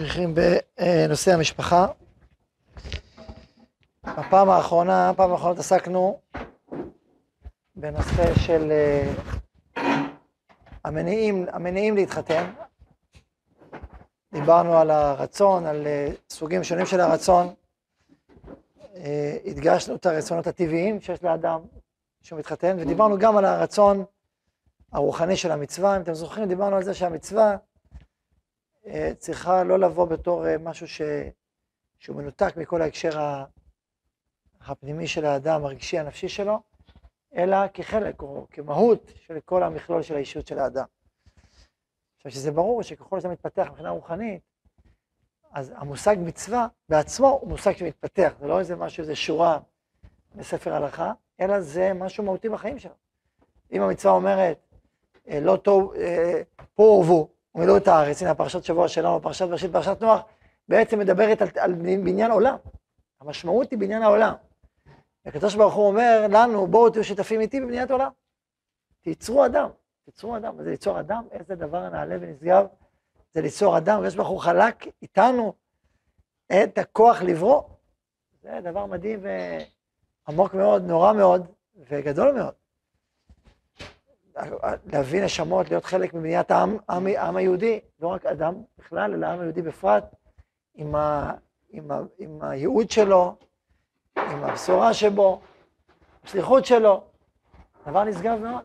ממשיכים בנושא המשפחה. בפעם האחרונה עסקנו בנושא של המניעים להתחתן. דיברנו על הרצון, על סוגים שונים של הרצון. הדגשנו את הרצונות הטבעיים שיש לאדם שהוא מתחתן, ודיברנו גם על הרצון הרוחני של המצווה. אם אתם זוכרים, דיברנו על זה שהמצווה צריכה לא לבוא בתור משהו שהוא מנותק מכל ההקשר הפנימי של האדם, הרגשי, הנפשי שלו, אלא כחלק או כמהות של כל המכלול של האישות של האדם. עכשיו, שזה ברור שככל שזה מתפתח מבחינה רוחנית, אז המושג מצווה בעצמו הוא מושג שמתפתח. זה לא איזה משהו, איזה שורה בספר הלכה, אלא זה משהו מהותי בחיים שלו. אם המצווה אומרת, לא טוב, פה עורבו, ומילאו את הארץ, הנה הפרשת שבוע שלנו, פרשת בראשית, פרשת נוח, בעצם מדברת על בניין עולם. המשמעות היא בניין העולם. הקדוש ברוך הוא אומר לנו, בואו תהיו שותפים איתי בבניית עולם. תיצרו אדם. וזה ליצור אדם, איזה דבר נעלה ונשגב, זה ליצור אדם. ויש ברוך הוא חלק איתנו את הכוח לברוא. זה דבר מדהים ועמוק מאוד, נורא מאוד וגדול מאוד. להביא נשמות, להיות חלק מבניית העם היהודי, לא רק אדם בכלל, אלא העם היהודי בפרט, עם הייעוד שלו, עם הבשורה שבו, השליחות שלו, דבר נשגב מאוד.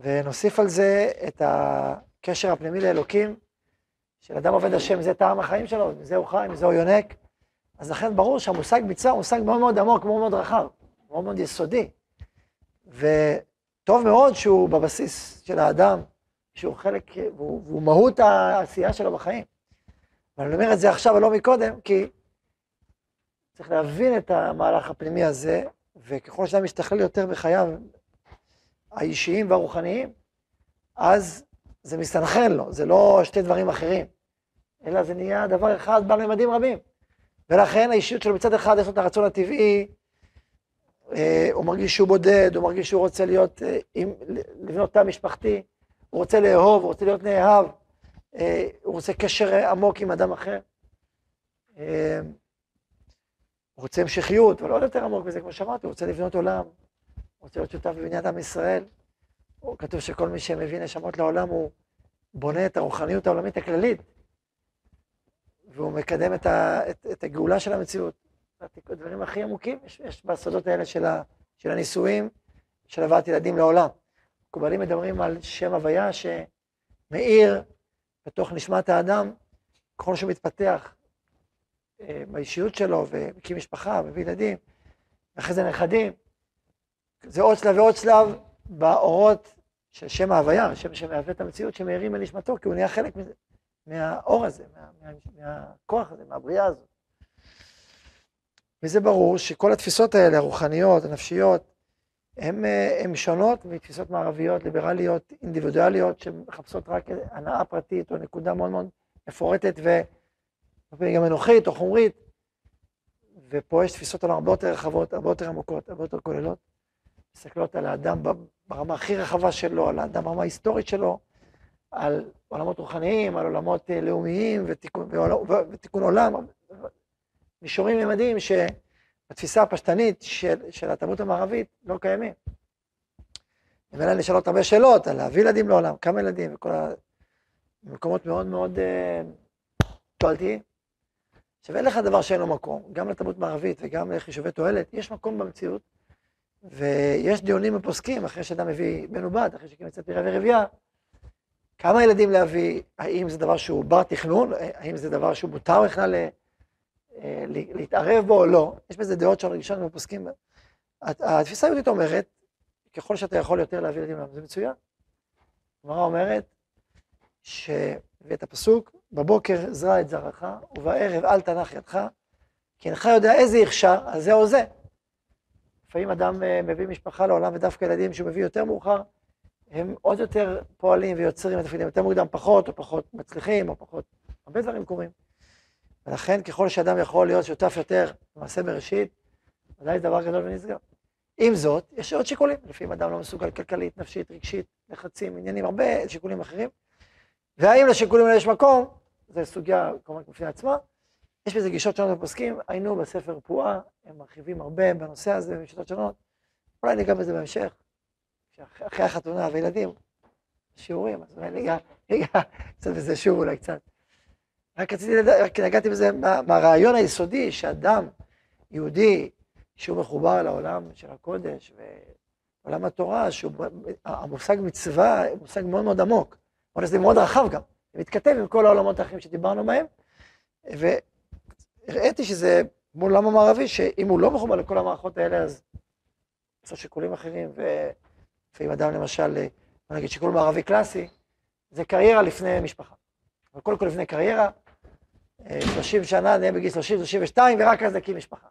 ונוסיף על זה את הקשר הפנימי לאלוקים, של אדם עובד השם, זה טעם החיים שלו, מזה הוא חי, מזה הוא יונק. אז לכן ברור שהמושג מצווה הוא מושג מאוד מאוד עמוק, מאוד מאוד רחב, מאוד מאוד יסודי. טוב מאוד שהוא בבסיס של האדם, שהוא חלק, והוא מהות העשייה שלו בחיים. ואני אומר את זה עכשיו ולא מקודם, כי צריך להבין את המהלך הפנימי הזה, וככל שאדם משתכלל יותר בחייו האישיים והרוחניים, אז זה מסתנכן לו, זה לא שתי דברים אחרים, אלא זה נהיה דבר אחד בעל ממדים רבים. ולכן האישיות שלו מצד אחד יש לו את הרצון הטבעי, הוא מרגיש שהוא בודד, הוא מרגיש שהוא רוצה להיות, לבנות תא משפחתי, הוא רוצה לאהוב, הוא רוצה להיות נאהב, הוא רוצה קשר עמוק עם אדם אחר, הוא רוצה המשכיות, אבל עוד יותר עמוק מזה, כמו שאמרתי, הוא רוצה לבנות עולם, הוא רוצה להיות שותף בבניית עם ישראל. הוא כתוב שכל מי שמביא נשמות לעולם, הוא בונה את הרוחניות העולמית הכללית, והוא מקדם את הגאולה של המציאות. הדברים הכי עמוקים יש בסודות האלה של הנישואים, של הבאת ילדים לעולם. מקובלים מדברים על שם הוויה שמאיר בתוך נשמת האדם, ככל שהוא מתפתח באישיות שלו, ומקים משפחה, מביא ילדים, ואחרי זה נכדים. זה עוד שלב ועוד שלב באורות של שם ההוויה, שם שמהווה את המציאות, שמאירים לנשמתו, כי הוא נהיה חלק מזה, מהאור הזה, מהכוח הזה, מהבריאה הזאת. וזה ברור שכל התפיסות האלה, הרוחניות, הנפשיות, הן שונות מתפיסות מערביות, ליברליות, אינדיבידואליות, שמחפשות רק הנאה פרטית או נקודה מאוד מאוד מפורטת וגם אנוכית או חומרית. ופה יש תפיסות הרבה יותר רחבות, הרבה יותר עמוקות, הרבה יותר כוללות, מסתכלות על האדם ברמה הכי רחבה שלו, על האדם ברמה ההיסטורית שלו, על עולמות רוחניים, על עולמות לאומיים ותיקון עולם. מישורים ממדים שבתפיסה הפשטנית של התרבות המערבית לא קיימים. ממילא נשאלות הרבה שאלות על להביא ילדים לעולם, כמה ילדים, וכל המקומות מאוד מאוד תועלתיים. עכשיו, אין לך דבר שאין לו מקום, גם לתרבות מערבית וגם לחישובי תועלת, יש מקום במציאות, ויש דיונים מפוסקים אחרי שאדם מביא בן ובת, אחרי שכן יצא פירה ורבייה, כמה ילדים להביא, האם זה דבר שהוא בר תכנון, האם זה דבר שהוא מותר בכלל להתערב בו או לא. יש בזה דעות של רגישות ופוסקים. התפיסה היהודית אומרת, ככל שאתה יכול יותר להביא ילדים לעולם, זה מצוין. הגמרא אומרת, ואת הפסוק, בבוקר זרע את זרעך, ובערב אל תנח ידך, כי אינך יודע איזה יכשר, אז זה או זה. לפעמים אדם מביא משפחה לעולם, ודווקא ילדים שהוא מביא יותר מאוחר, הם עוד יותר פועלים ויוצרים את התפקידים, יותר מוקדם פחות, או פחות מצליחים, או פחות, הרבה דברים קורים. ולכן, ככל שאדם יכול להיות שותף יותר במעשה בראשית, עדיין דבר גדול ונשגב. עם זאת, יש עוד שיקולים. לפעמים אדם לא מסוגל כלכלית, נפשית, רגשית, לחצים, עניינים, הרבה שיקולים אחרים. והאם לשיקולים האלה יש מקום, זו סוגיה כמובן בפני עצמה. יש בזה גישות שונות לפוסקים, היינו בספר פועה, הם מרחיבים הרבה בנושא הזה, בגישות שונות. אולי ניגע בזה בהמשך, אחרי החתונה וילדים, שיעורים, אז אולי ניגע קצת בזה שוב אולי קצת. רק נגעתי בזה מהרעיון היסודי שאדם יהודי, שהוא מחובר לעולם של הקודש ועולם התורה, המושג מצווה הוא מושג מאוד מאוד עמוק, זה מאוד רחב גם, זה מתכתב עם כל העולמות האחרים שדיברנו בהם, והראיתי שזה מול עולם המערבי, שאם הוא לא מחובר לכל המערכות האלה, אז עושה שיקולים אחרים, ואם אדם למשל, נגיד שיקול מערבי קלאסי, זה קריירה לפני משפחה, אבל קודם כל לפני קריירה, 30 שנה, נהיה בגיל 30-32, ורק אז נקים משפחה.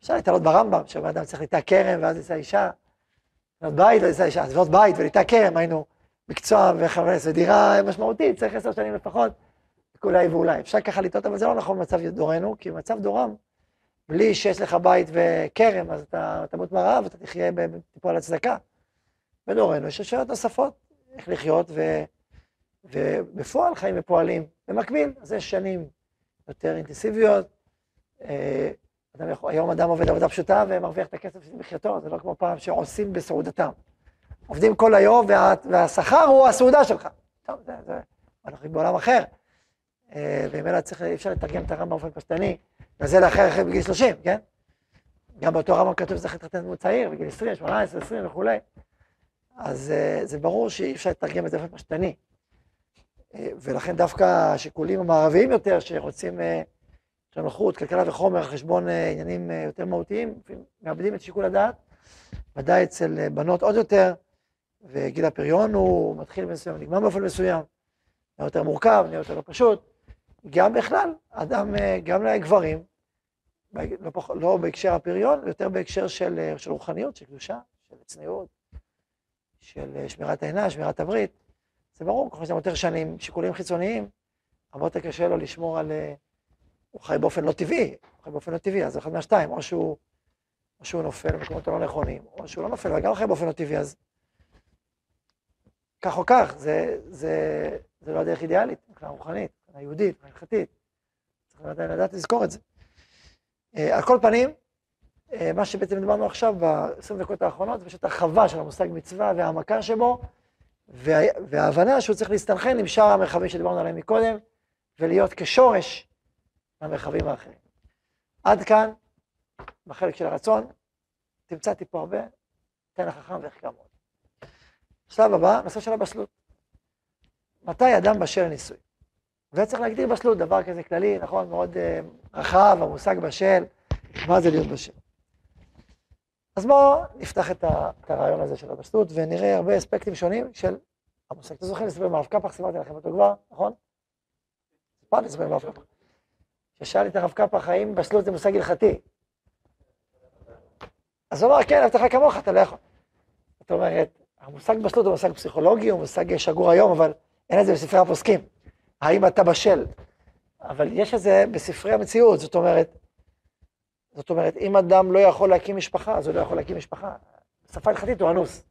אפשר להתעלות ברמב"ם, שהאדם צריך ליטע כרם, ואז ליטע אישה, לבנות בית, ליטע אישה, אז לבנות בית וליטע כרם, היינו מקצוע וחפש ודירה משמעותית, צריך 10 שנים לפחות, אולי ואולי. אפשר ככה לטעות, אבל זה לא נכון במצב דורנו, כי במצב דורם, בלי שיש לך בית וכרם, אז אתה תמות מרעב, אתה תחיה בטיפול הצדקה. בדורנו יש שאלות נוספות, איך לחיות, ובפועל חיים ופועלים. במקביל, אז יש שנים יותר אינטנסיביות, היום אדם עובד עבודה פשוטה ומרוויח את הכסף במחייתו, זה לא כמו פעם שעושים בסעודתם. עובדים כל היום והשכר הוא הסעודה שלך. טוב, אנחנו בעולם אחר. ובאמת צריך, אי אפשר לתרגם את הרמב"ם באופן פשטני, וזה לאחר אחרי בגיל 30, כן? גם באותו הרמב"ם כתוב שצריך להתחתן מאוד צעיר, בגיל 20, 18, 20 וכולי. אז זה ברור שאי אפשר לתרגם את זה באופן פשטני. ולכן דווקא השיקולים המערביים יותר שרוצים של מלכות, כלכלה וחומר, חשבון עניינים יותר מהותיים, מאבדים את שיקול הדעת, ודאי אצל בנות עוד יותר, וגיל הפריון הוא מתחיל מסוים, נגמר באופן מסוים, נהיה יותר מורכב, נהיה יותר לא פשוט, גם בכלל, אדם, גם לגברים, לא בהקשר הפריון, יותר בהקשר של רוחניות, של קדושה, של צניעות, של שמירת העינה, שמירת הברית, זה ברור, ככה יש יותר שנים, שיקולים חיצוניים, הרבה יותר קשה לו לשמור על... הוא חי באופן לא טבעי, אז זה אחד מהשתיים, או שהוא נופל במקומות לא נכונים, או שהוא לא נופל, אבל גם חי באופן לא טבעי, אז כך או כך, זה לא הדרך אידיאלית, מבחינה רוחנית, היהודית, ההלכתית, צריך לדעת לזכור את זה. על כל פנים, מה שבעצם דיברנו עכשיו ב-20 דקות האחרונות, זה פשוט הרחבה של המושג מצווה והעמקה שבו, וההבנה שהוא צריך להסתנכרן עם שאר המרחבים שדיברנו עליהם מקודם, ולהיות כשורש, מהמרחבים האחרים. עד כאן, בחלק של הרצון, תמצאתי פה הרבה, תן החכם והחכם עוד. שלב הבא, נושא של הבשלות. מתי אדם בשל ניסוי? וצריך להגדיר בשלות, דבר כזה כללי, נכון, מאוד רחב, המושג בשל, מה זה להיות בשל. אז בואו נפתח את הרעיון הזה של הבשלות, ונראה הרבה אספקטים שונים של המושג. אתם זוכרים לספר מהרב קפח, סיפרתי לכם אותו כבר, נכון? סיפרתי לספר מהרב קפח. ששאלתי את הרב קפח, האם בשלות זה מושג הלכתי? אז הוא אמר, כן, הבטחה כמוך, אתה לא יכול. זאת אומרת, המושג בשלות הוא מושג פסיכולוגי, הוא מושג שגור היום, אבל אין את זה בספרי הפוסקים. האם אתה בשל? אבל יש את זה בספרי המציאות, זאת אומרת, אם אדם לא יכול להקים משפחה, אז הוא לא יכול להקים משפחה. בשפה הלכתית הוא אנוס.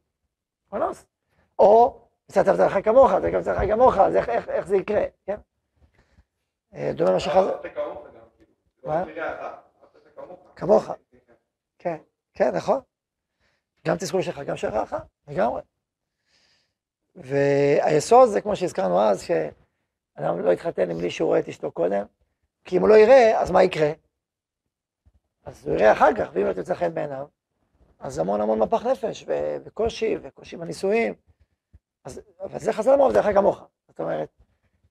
או, מצאת הבטחה כמוך, אתה גם צריך כמוך, אז איך זה יקרה, כן? דומה מה שחז"ל... אתה כמוך גם, מה? אתה כמוך. כמוך, כן, כן, נכון. גם תזכור שלך, גם שלך אחר, לגמרי. והיסוד זה כמו שהזכרנו אז, שאדם לא יתחתן עם מי שהוא רואה את אשתו קודם, כי אם הוא לא יראה, אז מה יקרה? אז הוא יראה אחר כך, ואם לא תמצא חן בעיניו, אז המון המון מפח נפש, וקושי בנישואים. אבל זה חז"ל אמרו, זה אחר כמוך, זאת אומרת,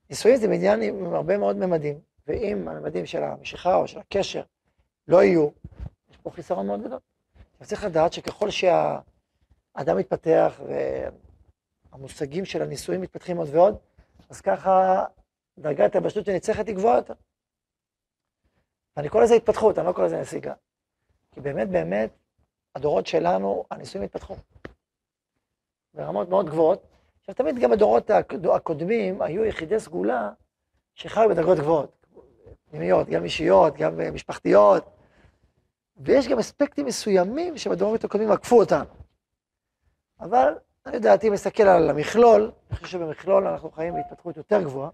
נישואים זה עניין עם הרבה מאוד ממדים, ואם הממדים של המשיכה או של הקשר לא יהיו, יש פה חיסרון מאוד גדול. צריך לדעת שככל שהאדם מתפתח והמושגים של הנישואים מתפתחים עוד ועוד, אז ככה דרגת הבשלות שניצחת היא גבוהה יותר. ואני קורא לזה התפתחות, אני לא קורא לזה נסיגה. כי באמת באמת הדורות שלנו, הנישואים התפתחו. ברמות מאוד גבוהות. עכשיו, תמיד גם הדורות הקודמים היו יחידי סגולה שחיו בדרגות גבוהות, פנימיות, גם אישיות, גם משפחתיות, ויש גם אספקטים מסוימים שבדורות הקודמים עקפו אותנו. אבל אני יודעתי מסתכל על המכלול, אני חושב שבמכלול אנחנו חיים בהתפתחות יותר גבוהה,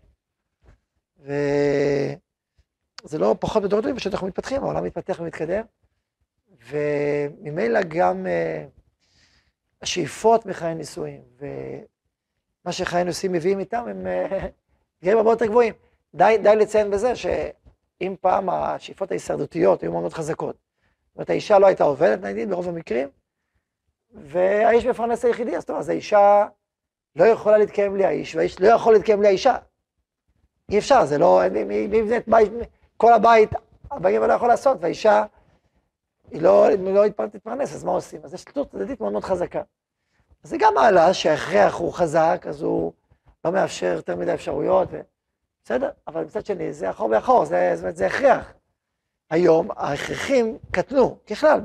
וזה לא פחות בדורות דומים, פשוט אנחנו מתפתחים, העולם מתפתח ומתקדם, וממילא גם השאיפות מחיי נישואים, ומה שחיי נישואים מביאים איתם, הם גרים הרבה יותר גבוהים. די לציין בזה שאם פעם השאיפות ההישרדותיות היו מאוד חזקות, זאת אומרת, האישה לא הייתה עובדת, נגיד, ברוב המקרים, והאיש מפרנס היחידי, אז טוב, אז האישה לא יכולה להתקיים בלי האיש, והאיש לא יכול להתקיים בלי האישה. אי אפשר, זה לא, מי יבנה את בית, כל הבית, הבעלים לא יכול לעשות, והאישה, היא לא תתפרנס, אז מה עושים? אז יש תלות הדדית מאוד מאוד חזקה. אז זה גם מעלה שההכרח הוא חזק, אז הוא לא מאפשר יותר מדי אפשרויות, בסדר? אבל מצד שני, זה אחור באחור, זאת אומרת, זה הכרח. היום ההכרחים קטנו, ככלל,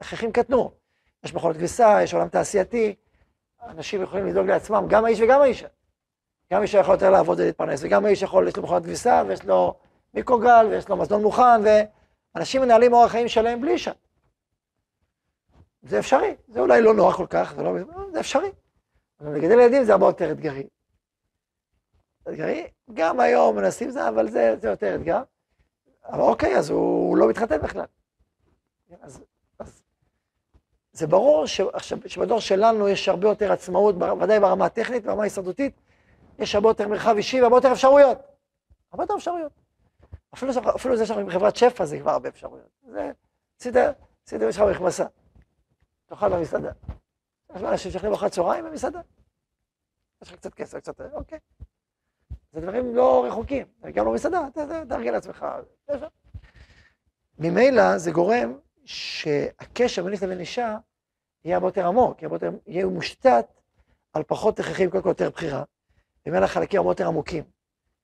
ההכרחים קטנו. יש מכונות כביסה, יש עולם תעשייתי, אנשים יכולים לדאוג לעצמם, גם האיש וגם האישה. גם האישה יכול יותר לעבוד ולהתפרנס, וגם האיש יכול, יש לו מכונת כביסה, ויש לו מיקרוגל, ויש לו מזנון מוכן, ואנשים מנהלים אורח חיים שלהם בלי אישה. זה אפשרי, זה אולי לא נורא כל כך, זה, לא... זה אפשרי. אבל לגדל ילדים זה הרבה יותר אתגרי. אתגרי, גם היום מנסים זה, אבל זה יותר אתגר. אבל אוקיי, אז הוא לא מתחתן בכלל. אז זה ברור שבדור שלנו יש הרבה יותר עצמאות, ודאי ברמה הטכנית, ברמה ההישרדותית, יש הרבה יותר מרחב אישי והרבה יותר אפשרויות. הרבה יותר אפשרויות. אפילו זה שאנחנו עם חברת שפע, זה כבר הרבה אפשרויות. זה סידר יש לך מכבסה. תאכל במסעדה. יש אנשים ששכנים אחרי צהריים במסעדה. יש לך קצת כסף, קצת, אוקיי. זה דברים לא רחוקים, גם לא מסעדה, תארגן לעצמך. ממילא זה גורם שהקשר בין איש לבין אישה יהיה הרבה יותר עמוק, יהיה מושתת על פחות הכרחים, קודם כל יותר בחירה, וממילא חלקים הרבה יותר עמוקים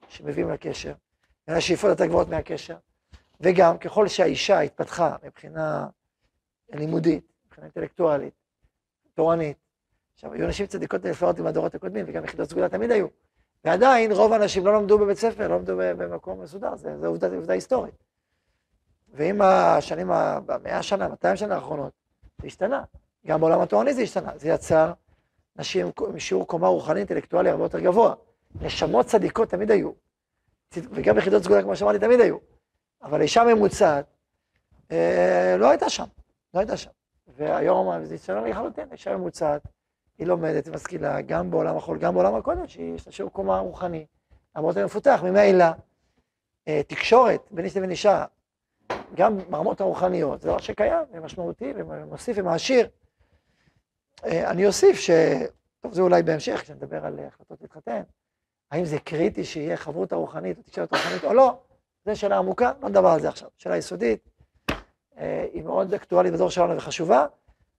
שמביאים לקשר, ממילא שאיפות יותר גבוהות מהקשר, וגם ככל שהאישה התפתחה מבחינה לימודית, מבחינה אינטלקטואלית, תורנית, עכשיו היו נשים צדיקות נפלאות עם הדורות הקודמים, וגם יחידות סגולה תמיד היו, ועדיין רוב האנשים לא למדו בבית ספר, לא למדו במקום מסודר, זו עובדה היסטורית. ועם השנים, ב-100 שנה, 200 שנה האחרונות, זה השתנה. גם בעולם התורני זה השתנה. זה יצר נשים עם שיעור קומה רוחני, אינטלקטואלי הרבה יותר גבוה. נשמות צדיקות תמיד היו. וגם יחידות סגולה, כמו שאמרתי, תמיד היו. אבל אישה ממוצעת לא הייתה שם. לא הייתה שם. והיום זה השתנה לחלוטין, אישה ממוצעת. היא לומדת ומשכילה, גם בעולם החול, גם בעולם הקודש, יש לה שיעור קומה רוחני, הרבה יותר מפותח, ממילא, תקשורת בין איש לבין אישה, גם ברמות הרוחניות, זה דבר שקיים, ומשמעותי, ומוסיף ומעשיר. אני אוסיף ש... טוב, זה אולי בהמשך, כשנדבר על החלטות להתחתן, האם זה קריטי שיהיה חברות הרוחנית, או תקשורת הרוחנית, או לא, זו שאלה עמוקה, לא נדבר על זה עכשיו. שאלה יסודית, היא מאוד אקטואלית בדור שלנו וחשובה,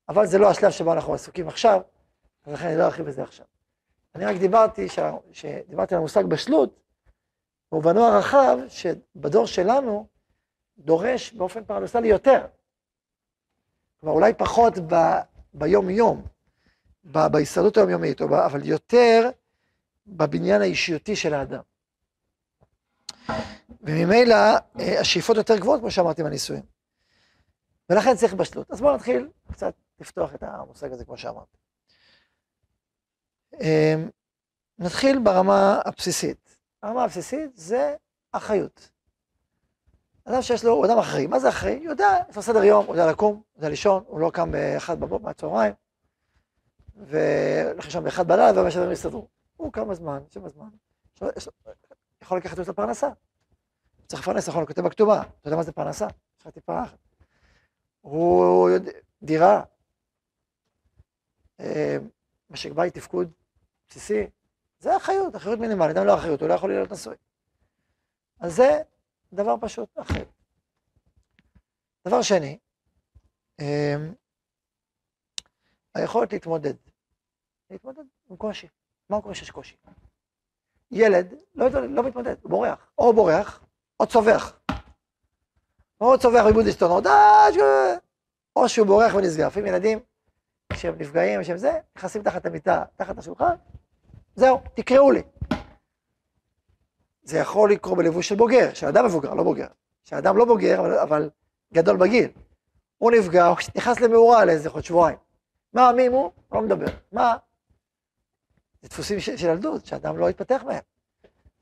אבל זה לא השלב שבו אנחנו עסוקים עכשיו. אז לכן אני לא ארחיב בזה עכשיו. אני רק דיברתי על המושג בשלות, במובנו הרחב, שבדור שלנו דורש באופן פרדוקסלי יותר. כלומר, אולי פחות ביום-יום, בהישרדות היומיומית, אבל יותר בבניין האישיותי של האדם. וממילא, השאיפות יותר גבוהות, כמו שאמרתי, מהנישואים. ולכן צריך בשלות. אז בואו נתחיל קצת לפתוח את המושג הזה, כמו שאמרתי. נתחיל ברמה הבסיסית. הרמה הבסיסית זה אחריות. אדם שיש לו, הוא אדם אחראי. מה זה אחראי? יודע, יש לו סדר יום, הוא יודע לקום, יודע לישון, הוא לא קם באחד בבוקר מהצהריים, ולכן שם באחד בלילה, והרבה שדרים יסתדרו. הוא קם בזמן, יושב בזמן. יכול לקחת את הפרנסה. צריך לפרנס, נכון, הוא כותב בכתובה. אתה יודע מה זה פרנסה? יש לך טיפה אחת. הוא יודע, דירה. משק בית, תפקוד בסיסי, זה אחריות, אחריות מינימלית, אדם לא אחריות, הוא לא יכול להיות נשוי. אז זה דבר פשוט אחר. דבר שני, היכולת להתמודד. להתמודד עם קושי. מה קורה שיש קושי? ילד לא מתמודד, הוא בורח. או בורח, או צווח. או צווח בעיבוד עשתונות, או שהוא בורח ונסגר. עם ילדים, כשהם נפגעים, כשהם זה, נכנסים תחת המיטה, תחת השולחן, זהו, תקראו לי. זה יכול לקרות בלבוש של בוגר, של אדם מבוגר, לא בוגר. שהאדם לא בוגר, אבל גדול בגיל. הוא נפגע, הוא נכנס למאורה לאיזה חוד שבועיים. מה, מי הוא? לא מדבר. מה? זה דפוסים של ילדות, שהאדם לא התפתח מהם.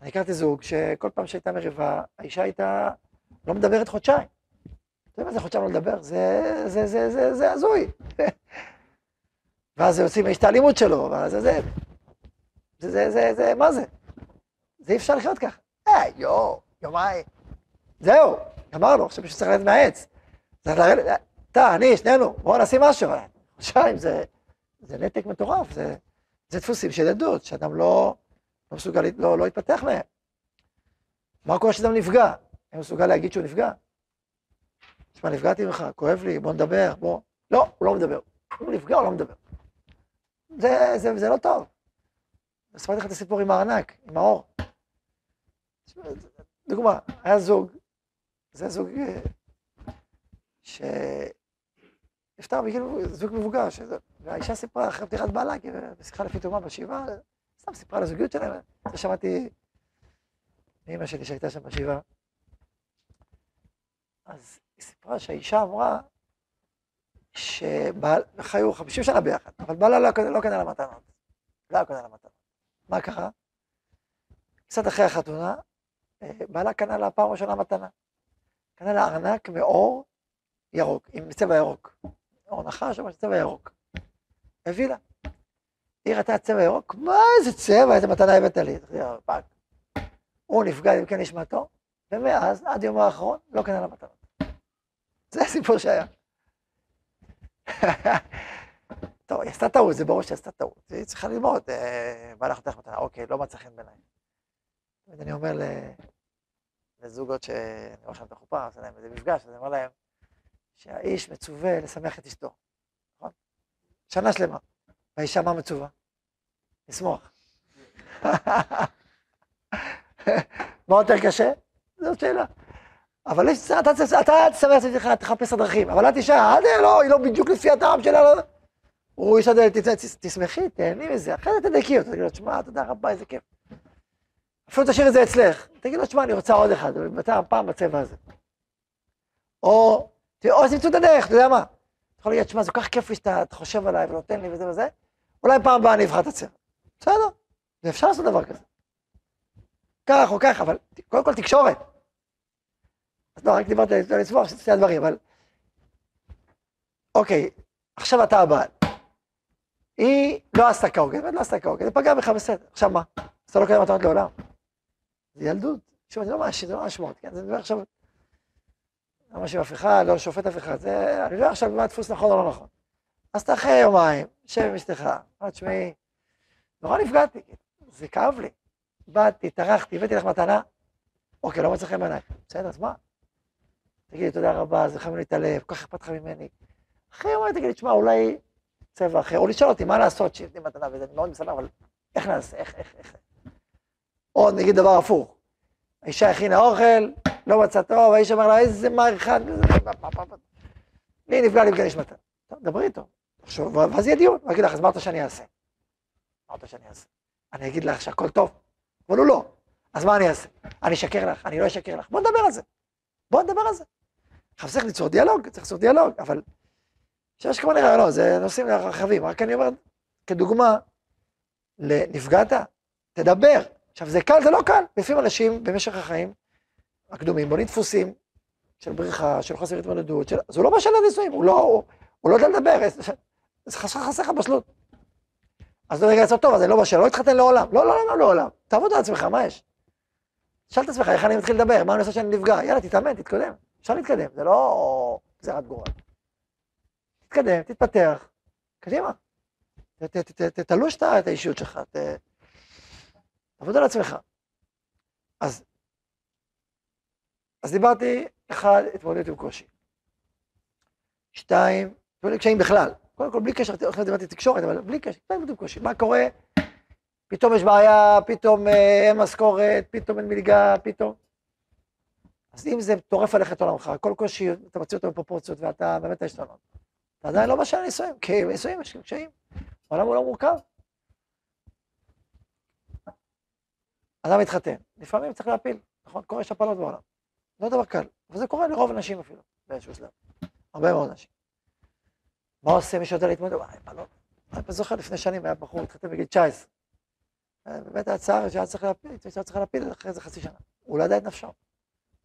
אני הכרתי זוג שכל פעם שהייתה מריבה, האישה הייתה לא מדברת חודשיים. אתה יודע מה זה חודשיים לא לדבר? זה הזוי. ואז יוצאים, יש את האלימות שלו, אבל זה, מה זה? זה אי אפשר לחיות ככה. יומיים. זהו, אמרנו, עכשיו מישהו צריך ללדת מהעץ. צריך לרדת, שנינו, בואו נעשים משהו. חודשיים, זה נתק מטורף, זה דפוסים של ילדות, שאדם לא מסוגל, לא התפתח מהם. מה קורה שאדם נפגע? אין מסוגל להגיד שהוא נפגע. תשמע, נפגעתי ממך, כואב לי, בוא נדבר, בוא. לא, הוא לא מדבר. הוא נפגע, הוא לא מדבר. זה לא טוב. ספרתי לך את הסיפור עם הארנק, עם האור. דוגמה, היה זוג, זה זוג שנפטר בגיל זוג מבוגר, והאישה סיפרה אחרי פתיחת בעלה, בשיחה לפי תאומה בשבעה, סתם סיפרה על הזוגיות שלהם. זה שמעתי מאמא שלי שהייתה שם בשבעה. אז היא סיפרה שהאישה אמרה שחיו 50 שנה ביחד, אבל בעלה לא קנה לה מתנות. לא קנה לה מתנות. מה קרה? קצת אחרי החתונה, בעלה קנה לה פעם ראשונה מתנה. קנה לה ארנק מאור ירוק, עם צבע ירוק. אור נחש, אבל צבע ירוק. הביא לה. היא ראתה צבע ירוק, מה איזה צבע, איזה מתנה הבאת לי. הוא נפגע, אם כן נשמתו, ומאז, עד יום האחרון, לא קנה לה מתנות. זה הסיפור שהיה. טוב, היא עשתה טעות, זה ברור שהיא עשתה טעות. היא צריכה ללמוד, בא לך מתנה, אוקיי, לא מצא חן בעיניי. ואני אומר לזוגות שאני רואה שם את החופה, עושה להם איזה מפגש, אז אני אומר להם שהאיש מצווה לשמח את אשתו, נכון? שנה שלמה, והאישה מה מצווה? לשמוח. מה יותר קשה? זאת שאלה. אבל אתה תשמח את אשתך, תחפש הדרכים, אבל את אישה, היא לא בדיוק לפי הטעם שלה, הוא אישה, תשמחי, תהני מזה, אחרי זה תדקי אותו, תגיד לו, תשמע, תודה רבה, איזה כיף. אפילו תשאיר את זה אצלך, תגיד לו, תשמע, אני רוצה עוד אחד, ואתה פעם בצבע הזה. או, תמצאו את הדרך, אתה יודע מה? אתה יכול להגיד, תשמע, זה כל כך כיף לי שאתה חושב עליי ונותן לי וזה וזה, אולי פעם הבאה אני אבחר את הצבע. בסדר, ואפשר לעשות דבר כזה. כך או כך, אבל קודם כל תקשורת. אז לא, רק דיברתי על לצבוע, שתי הדברים, אבל... אוקיי, עכשיו אתה הבעל. היא לא עשתה כהוגן, לא עשתה כהוגן, זה פגע בך בסדר, עכשיו מה? אז אתה לא קנה מתנות לעולם. זה ילדות. שוב, אני לא מאשים, זה לא אשמות, כן? זה דבר עכשיו... לא מאשים אף אחד, לא שופט אף אחד, זה... אני לא עכשיו מה הדפוס נכון או לא נכון. אז אתה אחרי יומיים, שב עם אשתך, אמרת שמי... נורא נפגעתי, זה כאב לי. באתי, טרחתי, הבאתי לך מתנה. אוקיי, לא מצא חן בעיניי. בסדר, אז מה? תגיד לי, תודה רבה, זה חם לי את הלב, כל כך אכפת לך ממני. אחרי יומיים תגיד לי, תשמע, אולי צבע אחר, או לשאול אותי מה לעשות שיבתי מתנה, וזה מאוד מסלם, אבל איך נעשה, איך? או נגיד דבר הפוך, האישה הכינה אוכל, לא מצא טוב, האיש אמר לה איזה מעריכה, לי נפגע לי בגלל נשמתה. דברי איתו, ואז יהיה דיון, ואני אגיד לך, אז מה אתה שאני אעשה? אני אגיד לך שהכל טוב, אבל הוא לא, אז מה אני אעשה? אני אשקר לך, אני לא אשקר לך, בוא נדבר על זה. עכשיו צריך ליצור דיאלוג, אבל שיש כמה נראה, לא, זה נושאים רחבים, רק אני אומר, כדוגמה, לנפגעת, תדבר. עכשיו, זה קל, זה לא קל. לפעמים אנשים במשך החיים הקדומים, בונים דפוסים של בריחה, של חוסר התמודדות, של... זה לא משל הניסויים, הוא לא יודע לדבר, זה חסר לך בשלות. אז לא רגע לעשות טוב, אז אני לא משל, לא התחתן לעולם, לא לעולם. תעבוד על עצמך, מה יש? שאל את עצמך, איך אני מתחיל לדבר, מה אני עושה שאני נפגע? יאללה, תתאמן, תתקדם, אפשר להתקדם, זה לא גזירת גורל. תתקדם, תתפתח, קדימה. תלוש את האישיות שלך, תעבוד על עצמך. אז דיברתי, אחד, התמודדות עם קושי. שתיים, קשיים בכלל. קודם כל, בלי קשר, עכשיו דיברתי תקשורת, אבל בלי קשר, התמודדות עם קושי. מה קורה? פתאום יש בעיה, פתאום אין משכורת, פתאום אין מלגה, פתאום. אז אם זה טורף עליך את עולמך, כל קושי, אתה מוציא אותו בפרופורציות, ואתה באמת השתנות. אתה עדיין לא משנה ניסויים, כי ניסויים יש קשיים. העולם הוא לא מורכב. אדם מתחתן, לפעמים צריך להפיל, נכון? קורה יש הפלות בעולם. לא דבר קל, אבל זה קורה לרוב אנשים אפילו, באיזשהו שלב. הרבה מאוד אנשים. מה עושה מי שיודע להתמודד? וואי, הפלות. אני זוכר לפני שנים היה בחור, התחתן בגיל 19. באמת הצער שהיה צריך להפיל, התמישה צריך להפיל אחרי זה חצי שנה. הוא לא ידע את נפשו.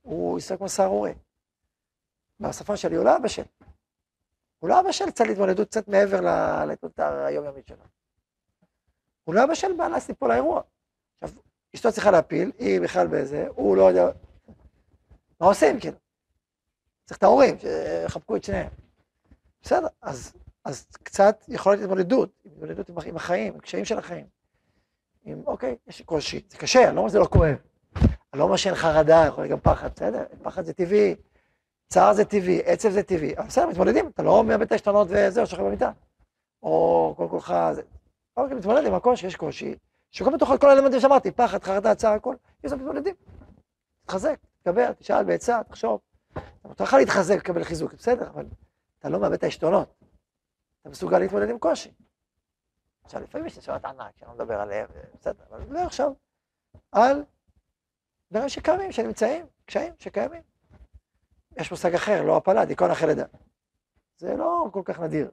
הוא הסתכל כמו סהרורי. מהשפה שלי הוא לא אבא של. הוא לא אבא של צריך להתמודדות קצת מעבר להתמודדות היומיומית שלו. הוא לא אבא של בא להסיף פה לאירוע. עכשיו, אשתו צריכה להפיל, היא בכלל באיזה, הוא לא יודע... מה עושים כאילו? צריך את ההורים שחבקו את שניהם. בסדר, אז קצת יכולה להיות התמודדות עם החיים, עם קשיים של החיים. עם, אוקיי, יש קושי, זה קשה, אני לא אומר שזה לא כואב. אני לא אומר שאין חרדה, יכול להיות גם פחד, בסדר? פחד זה טבעי, צער זה טבעי, עצב זה טבעי. אבל בסדר, מתמודדים, אתה לא מאבד את העשתונות וזהו, שוכב במיטה. או כל כולך, זה... אוקיי, מתמודד עם הקושי, יש קושי. שוקם בתוך כל האלמנטים שאמרתי, פחד, חרדה, צער, הכל. יש מתמודדים. תתחזק, תקבל, תשאל בעצה, תחשוב. אתה יכול להתחזק, לקבל חיזוק, בסדר, אבל אתה לא מאבד את העשתונות. אתה מסוגל להתמודד עם קושי. עכשיו, לפעמים יש נשארת ענק, שאני לא מדבר עליהם, בסדר, אבל לא עכשיו, על דברים שקיימים, שנמצאים, קשיים שקיימים. יש מושג אחר, לא הפלה, דיכאון אחרי לידה. זה לא כל כך נדיר.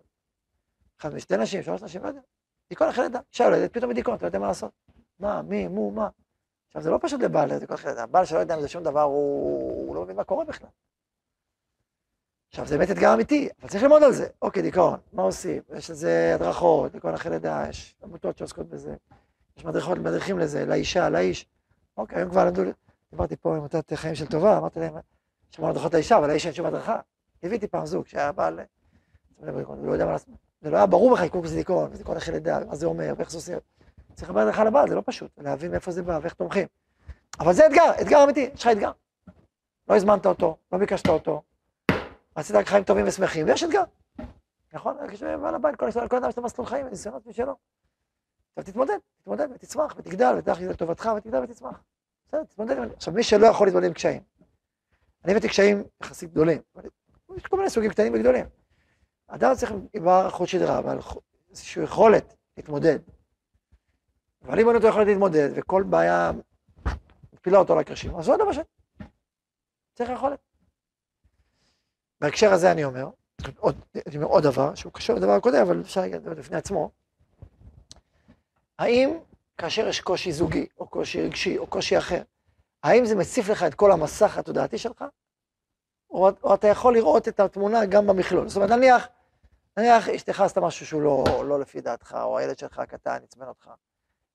אחד משתי נשים, שלוש נשים, לא יודע. דיכאון אחרי לידה, אישה יולדת, פתאום דיכאון, אתה לא יודע מה לעשות. מה, מי, מו, מה. עכשיו, זה לא פשוט לבעל, זה דיכאון אחרי לידה. הבעל שלא יודע אם זה שום דבר, הוא לא מבין מה קורה בכלל. עכשיו, זה באמת אתגר אמיתי, אבל צריך ללמוד על זה. אוקיי, דיכאון, מה עושים? יש לזה הדרכות, דיכאון אחרי לידה, יש עמותות שעוסקות בזה, יש מדריכות, מדריכים לזה, לאישה, לאיש. אוקיי, היום כבר למדו, דיברתי פה עם עמותת חיים של טובה, אמרתי להם, יש המון הדרכות לאישה, אבל לאיש אין שום הדרכה. הבאתי פעם זוג, שהיה בעל, זה לא היה ברור בכלל, קודם כל זה דיכאון, דיכאון אחרי לידה, מה זה אומר, ואיך זה עושה. צריך ללמוד הדרכה לבעל, זה לא פשוט, להבין מאיפה זה בא, ואיך תומכים. אבל זה אתגר, אתגר אמיתי, יש לך אתגר. לא הזמנת אותו, לא ביקשת אותו. עשית רק חיים טובים ושמחים, ויש אתגר. נכון? כשבא לבית, כל אדם יש לו מסלול חיים, ניסיונות משלו. עכשיו תתמודד ותצמח ותגדל, ותדע שזה לטובתך ותגדל ותצמח. בסדר, תתמודד. עכשיו מי שלא יכול להתמודד עם קשיים. אני הבאתי קשיים יחסית גדולים. יש כל מיני סוגים קטנים וגדולים. אדם צריך לברר חוט שדרה, אבל איזושהי יכולת להתמודד. אבל אם אין אותו יכולת להתמודד, וכל בעיה מפילה אותו לקרשים, אז הוא עוד משהו. צריך יכולת. בהקשר הזה אני אומר, עוד דבר, שהוא קשור לדבר הקודם, אבל אפשר לדבר לפני עצמו, האם כאשר יש קושי זוגי, או קושי רגשי, או קושי אחר, האם זה מציף לך את כל המסך התודעתי שלך, או אתה יכול לראות את התמונה גם במכלול? זאת אומרת, נניח, אשתך עשתה משהו שהוא לא לפי דעתך, או הילד שלך הקטן, עצבן אותך.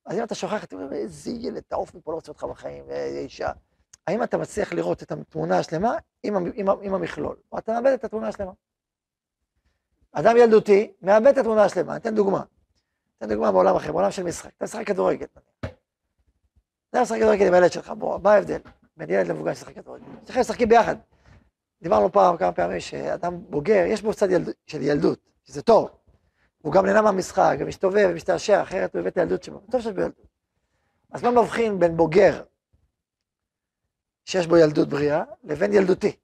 אז אם אתה שוכח, אתה אומר, איזה ילד, תעוף מפה, לא רוצה אותך בחיים, אישה. האם אתה מצליח לראות את התמונה השלמה עם המכלול, או אתה מאבד את התמונה השלמה? אדם ילדותי מאבד את התמונה השלמה, אני אתן דוגמה. אתן דוגמה בעולם אחר, בעולם של משחק. אתה משחק כדורגל. אתה משחק כדורגל עם הילד שלך, בוא, מה ההבדל? בין ילד למבוגר משחק כדורגל. שחקים משחקים ביחד. דיברנו פעם, כמה פעמים, שאדם בוגר, יש בו קצת של ילדות, שזה טוב. הוא גם נהנה מהמשחק, גם משתובב ומשתעשע, אחרת הוא הביא את הילדות שלו. טוב שיש בו ילדות. אז מה מבחין בין בוגר שיש בו ילדות בריאה, לבין ילדותי?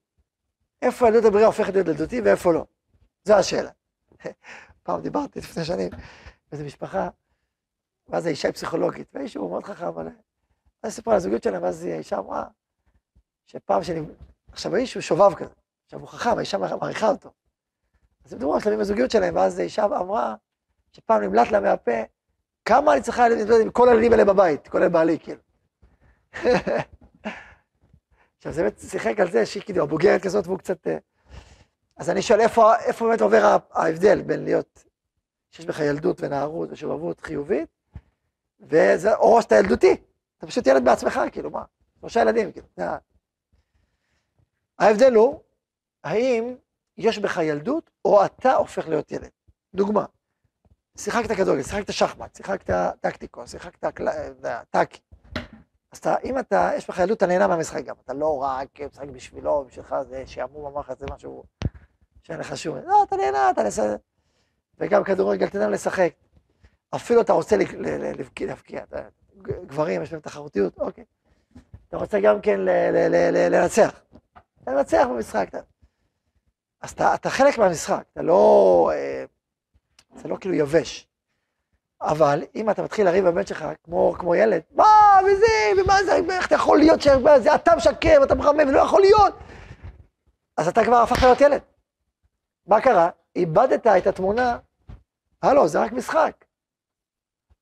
איפה ילדות הבריאה הופכת להיות ילדותי ואיפה לא? זו השאלה. פעם דיברתי לפני שנים, איזו משפחה, ואז האישה היא פסיכולוגית, והאיש הוא מאוד חכם, אבל... אז סיפרה על הזוגיות שלהם, ואז האישה אמרה, שפעם שאני... עכשיו האיש הוא שובב כזה, עכשיו הוא חכם, האישה מעריכה אותו. אז הם דיברו על שלבים הזוגיות שלהם, ואז האישה אמרה, שפעם נמלט לה מהפה, כמה אני צריכה להתמודד עם כל הילדים האלה בבית, כולל בעלי, כאילו. עכשיו, זה באמת שיחק על זה שהיא כאילו הבוגרת כזאת והוא קצת... אז אני שואל, איפה באמת עובר ההבדל בין להיות... שיש בך ילדות ונערות ושובבות חיובית, וזה או שאתה ילדותי, אתה פשוט ילד בעצמך, כאילו, מה? שלושה ילדים, כאילו. ההבדל הוא, האם יש בך ילדות או אתה הופך להיות ילד. דוגמה, שיחקת כדורגל, שיחקת שחמט, שיחקת טקטיקו, שיחקת טאקי. אז אתה, אם אתה, יש לך ילדות, אתה נהנה מהמשחק גם, אתה לא רק משחק בשבילו, בשבילך זה שעמום ממך, זה משהו שאין לך שום, לא, אתה נהנה, אתה נעשה, וגם כדורגל, אתה נהנה לשחק, אפילו אתה רוצה להפקיע, גברים, יש להם תחרותיות, אוקיי, אתה רוצה גם כן לנצח, אתה לנצח במשחק, אז אתה חלק מהמשחק, אתה לא, זה לא כאילו יבש, אבל אם אתה מתחיל לריב בבן שלך, כמו ילד, מה, וזה, ומה זה, איך אתה יכול להיות שזה, אתה משקר, אתה מחמם, ולא יכול להיות. אז אתה כבר הפך להיות ילד. מה קרה? איבדת את התמונה, הלו, זה רק משחק.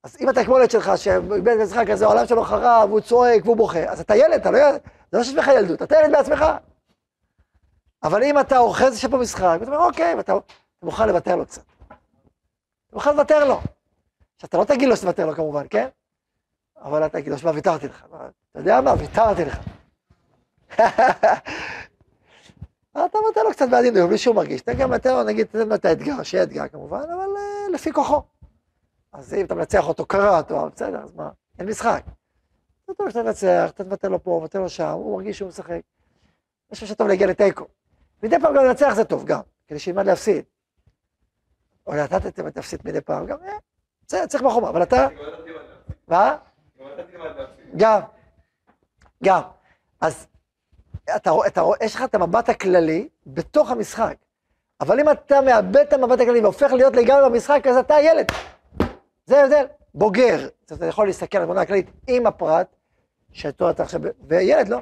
אז אם התקמולת שלך, שבן יצחק כזה, העולם שלו חרב, הוא צועק, הוא בוכה, אז אתה ילד, אתה לא ילד, זה לא שיש לך ילדות, אתה ילד בעצמך. אבל אם אתה אוחז שפה משחק, ואתה אומר, אוקיי, ואתה מוכן לוותר לו קצת. אתה מוכן לוותר לו. שאתה לא תגיד לו שתוותר לו כמובן, כן? אבל אתה תגיד לו שמה, ויתרתי לך. אתה יודע מה? ויתרתי לך. אתה מוותר לו קצת בעדינות, בלי שהוא מרגיש. אתה גם מוותר לו, נגיד, תתן לו את האתגר, שיהיה אתגר כמובן, אבל לפי כוחו. אז אם אתה מנצח אותו, קרא אותו, בסדר, אז מה? אין משחק. אתה מנצח, אתה תוותר לו פה, מוותר לו שם, הוא מרגיש שהוא משחק. משהו שטוב להגיע לטייקו. מדי פעם גם לנצח זה טוב גם, כדי שילמד להפסיד. או נתתם, תפסיד מדי פעם גם, זה צריך בחומה, אבל אתה... מה? גם. גם. אז אתה רואה, יש לך את המבט הכללי בתוך המשחק. אבל אם אתה מאבד את המבט הכללי והופך להיות לגמרי במשחק, אז אתה ילד. זה הבדל. בוגר. אתה יכול להסתכל על התמונה הכללית עם הפרט, שאתו אתה עכשיו... וילד לא.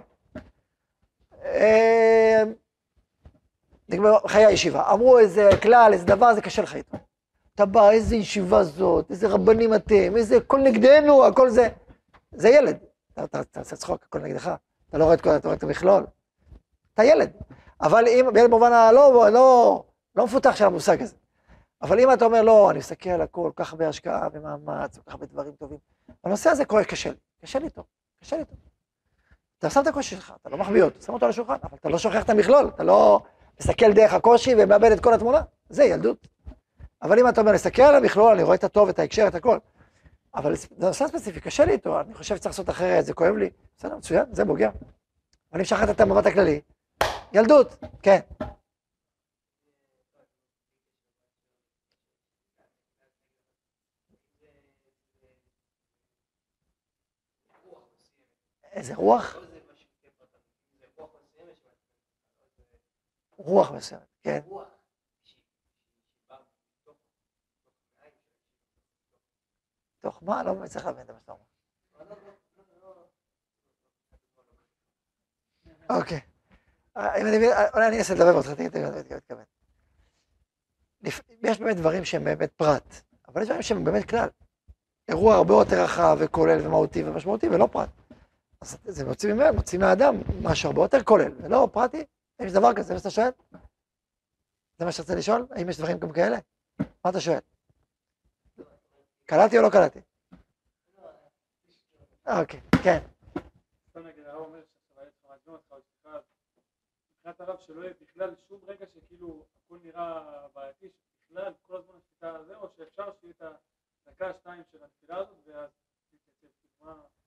חיי הישיבה, אמרו איזה כלל, איזה דבר, זה קשה לך איתו. אתה בא, איזה ישיבה זאת, איזה רבנים אתם, איזה, הכל נגדנו, הכל זה. זה ילד. אתה עושה צחוק, הכל נגדך. אתה לא רואה את כל, אתה רואה את המכלול. אתה ילד. אבל אם, ילד במובן לא מפותח של המושג הזה. אבל אם אתה אומר, לא, אני מסתכל על הכל, כל כך הרבה השקעה ומאמץ, כל כך הרבה דברים טובים. הנושא הזה קורה קשה לי. קשה לי איתו, קשה לי איתו. אתה שם את הקושי שלך, אתה לא מחביא אותו, שם אותו על השולחן, אבל אתה לא שוכח את המכלול, אתה לא מסתכל דרך הקושי ומאבד את כל התמונה, זה ילדות. אבל אם אתה אומר, נסתכל על המכלול, אני רואה את הטוב, את ההקשר, את הכל. אבל זה נושא ספציפי, קשה לי איתו, אני חושב שצריך לעשות אחרת, זה כואב לי, בסדר, מצוין, זה בוגע. אבל אם שחת את המבט הכללי, ילדות, כן. איזה רוח? רוח מסוימת, כן. תוך מה? לא מצליח להבין את המשמעות. אוקיי. אולי אני אעשה לדבר אותך, תגיד את זה מתכוון. יש באמת דברים שהם באמת פרט, אבל יש דברים שהם באמת כלל. אירוע הרבה יותר רחב וכולל ומהותי ומשמעותי ולא פרט. אז זה מוצאים מהאדם משהו הרבה יותר כולל, ולא פרטי. האם יש דבר כזה? זה מה שאתה שואל? זה מה שרצה לשאול? האם יש דברים גם כאלה? מה אתה שואל? קלעתי או לא קלעתי? אוקיי, כן. מבחינת הרב שלא יהיה בכלל שום רגע שכאילו הכל נראה בעייתי, שבכלל כל הזמן השפיטה הזה, או שאפשר שיהיה את הדקה השתיים של התפילה הזאת, ואז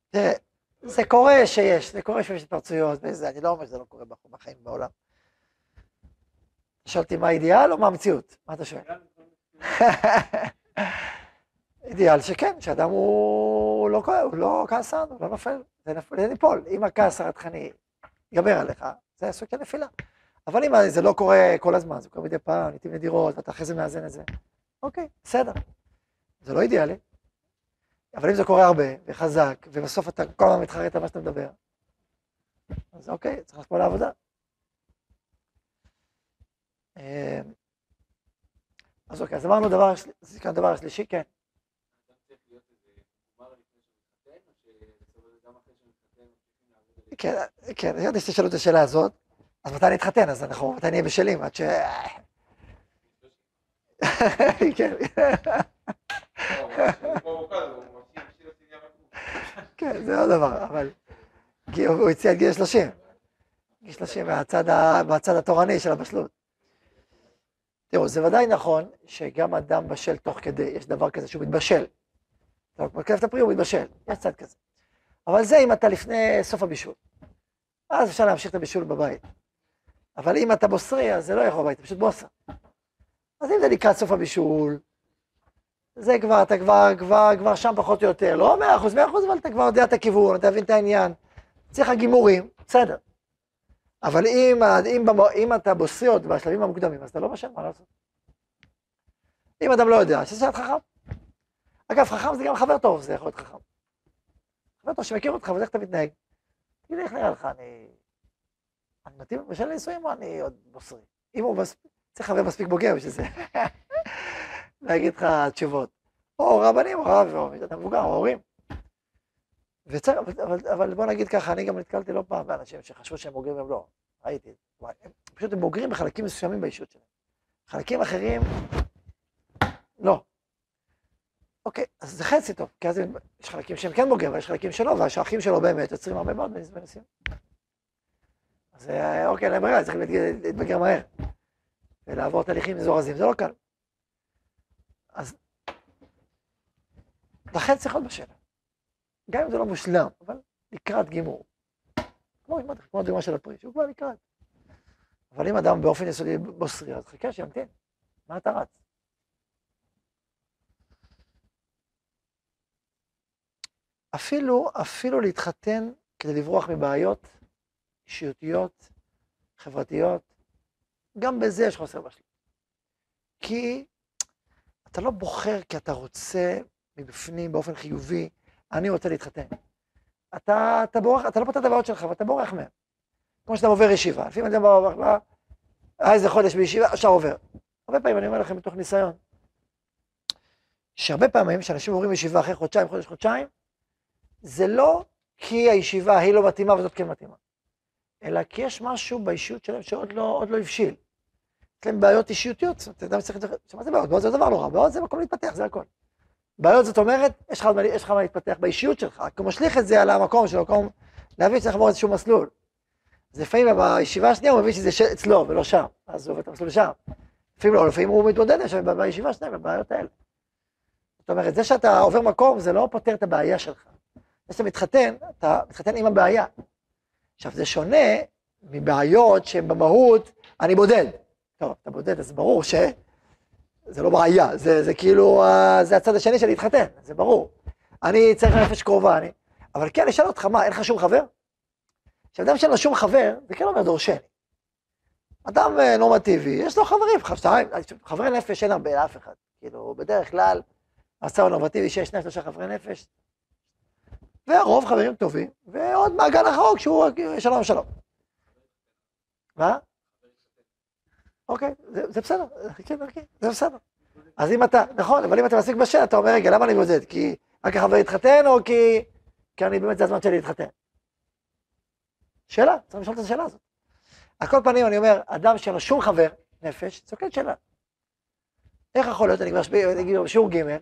תראה, זה קורה שיש התפרצויות, אני לא אומר שזה לא קורה בחיים בעולם. שאלתי מה האידיאל או מה המציאות? מה אתה שואל? אידיאל שכן, שאדם הוא לא כעסן, הוא לא נופל, זה ניפול. אם הכעס הרתחני יגבר עליך, זה עשוי כנפילה. אבל אם זה לא קורה כל הזמן, זה קורה מדי פעם, ניתים נדירות, ואתה אחרי זה מאזן את זה, אוקיי, בסדר. זה לא אידיאלי. אבל אם זה קורה הרבה, וחזק, ובסוף אתה כל הזמן מתחרט על מה שאתה מדבר, אז אוקיי, צריך לחפור לעבודה. אז אוקיי, אז אמרנו דבר השלישי, כן. כן, אני יודע שתשאלו את השאלה הזאת, אז מתי נתחתן? אז אנחנו, מתי נהיה בשלים, עד ש... כן. כן, זה עוד דבר, אבל הוא הציע את גיל 30. גיל 30 מהצד התורני של הבשלות. תראו, זה ודאי נכון שגם אדם בשל תוך כדי, יש דבר כזה שהוא מתבשל. אתה מקלף את הפרי, הוא מתבשל, יש צד כזה. אבל זה אם אתה לפני סוף הבישול. אז אפשר להמשיך את הבישול בבית. אבל אם אתה בוסרי, אז זה לא יכול בבית, אתה פשוט בוסר. אז אם זה לקראת סוף הבישול, זה כבר, אתה כבר שם פחות או יותר, לא 100%, 100%, אבל אתה כבר יודע את הכיוון, אתה מבין את העניין. צריך הגימורים, בסדר. אבל אם אתה בוסרי עוד בשלבים המוקדמים, אז אתה לא בשל, מה לעשות? אם אדם לא יודע, שזה שאלת חכם. אגב, חכם זה גם חבר טוב, זה יכול להיות חכם. חבר טוב שמכיר אותך, וזה איך אתה מתנהג. תגיד, איך נראה לך, אני מתאים בשביל נישואים או אני עוד בוסרי? אם הוא מספיק, צריך חבר מספיק בוגר בשביל זה. להגיד לך תשובות. או רבנים, רב, או מידת המבוגר, או הורים. אבל בוא נגיד ככה, אני גם נתקלתי לא פעם באנשים שחשבו שהם בוגרים והם לא. ראיתי, פשוט הם בוגרים בחלקים מסוימים באישות שלהם. חלקים אחרים, לא. אוקיי, אז זה חצי טוב, כי אז יש חלקים שהם כן בוגרים, ויש חלקים שלא, והשאחים שלו באמת יוצרים הרבה מאוד מנסים. אז אוקיי, להם רע, צריכים להתבגר מהר. ולעבור תהליכים מזורזים, זה לא קל. אז לכן צריך עוד בשאלה. גם אם זה לא מושלם, אבל לקראת גימור. כמו הדוגמה של הפרי, שהוא כבר לקראת. אבל אם אדם באופן יסודי בוסרי, אז חכה שימתין. מה אתה רץ? אפילו להתחתן כדי לברוח מבעיות אישיותיות, חברתיות, גם בזה יש חוסר בשלות. כי אתה לא בוחר כי אתה רוצה מבפנים באופן חיובי, אני רוצה להתחתן. אתה לא פותר את הבעיות שלך, ואתה בורח מהם. כמו שאתה עובר ישיבה, לפעמים אדם בא, איזה חודש בישיבה, עכשיו עובר. הרבה פעמים אני אומר לכם מתוך ניסיון, שהרבה פעמים שאנשים עוברים ישיבה אחרי חודשיים, זה לא כי הישיבה היא לא מתאימה וזאת כן מתאימה, אלא כי יש משהו באישיות שלהם שעוד לא הבשיל. יש להם בעיות אישיותיות, אתה יודע, מה זה בעיות? בעיות זה דבר לא רע, בעיות זה מקום להתפתח, זה הכל. בעיות זאת אומרת, יש לך מה להתפתח באישיות שלך, כי הוא משליך את זה על המקום של המקום, להביא שצריך לעבור איזשהו מסלול. אז לפעמים בישיבה השנייה הוא מביא שזה אצלו ולא שם, אז הוא עובד את המסלול שם. לפעמים לא, לפעמים הוא מתמודד שם בישיבה השנייה, בבעיות האלה. זאת אומרת, זה שאתה עובר מקום, זה לא פותר את הבעיה שלך. כשאתה מתחתן, אתה מתחתן עם הבעיה. עכשיו, זה שונה מבעיות שהן במהות, אני בודד. טוב, אתה בודד, אז ברור ש... זה לא בעיה, זה כאילו, זה הצד השני של להתחתן, זה ברור. אני צריך לנפש קרובה, אבל כן, אני אשאל אותך, מה, אין לך שום חבר? כשאדם שאין לו שום חבר, זה כן אומר דורשני. אדם נורמטיבי, יש לו חברים, חברי נפש אין הרבה לאף אחד. כאילו, בדרך כלל, המצב הנורמטיבי שיש שני שלושה חברי נפש, והרוב חברים טובים, ועוד מעגל החוק שהוא שלום שלום. מה? אוקיי, זה בסדר, זה בסדר. אז אם אתה, נכון, אבל אם אתה מסיק בשאלה, אתה אומר, רגע, למה אני בודד? כי רק החבר יתחתן, או כי אני באמת זה הזמן שלי להתחתן? שאלה, צריך לשאול את השאלה הזאת. על כל פנים אני אומר, אדם שאין לו שום חבר נפש, זו כן שאלה. איך יכול להיות, אני כבר בשיעור ג'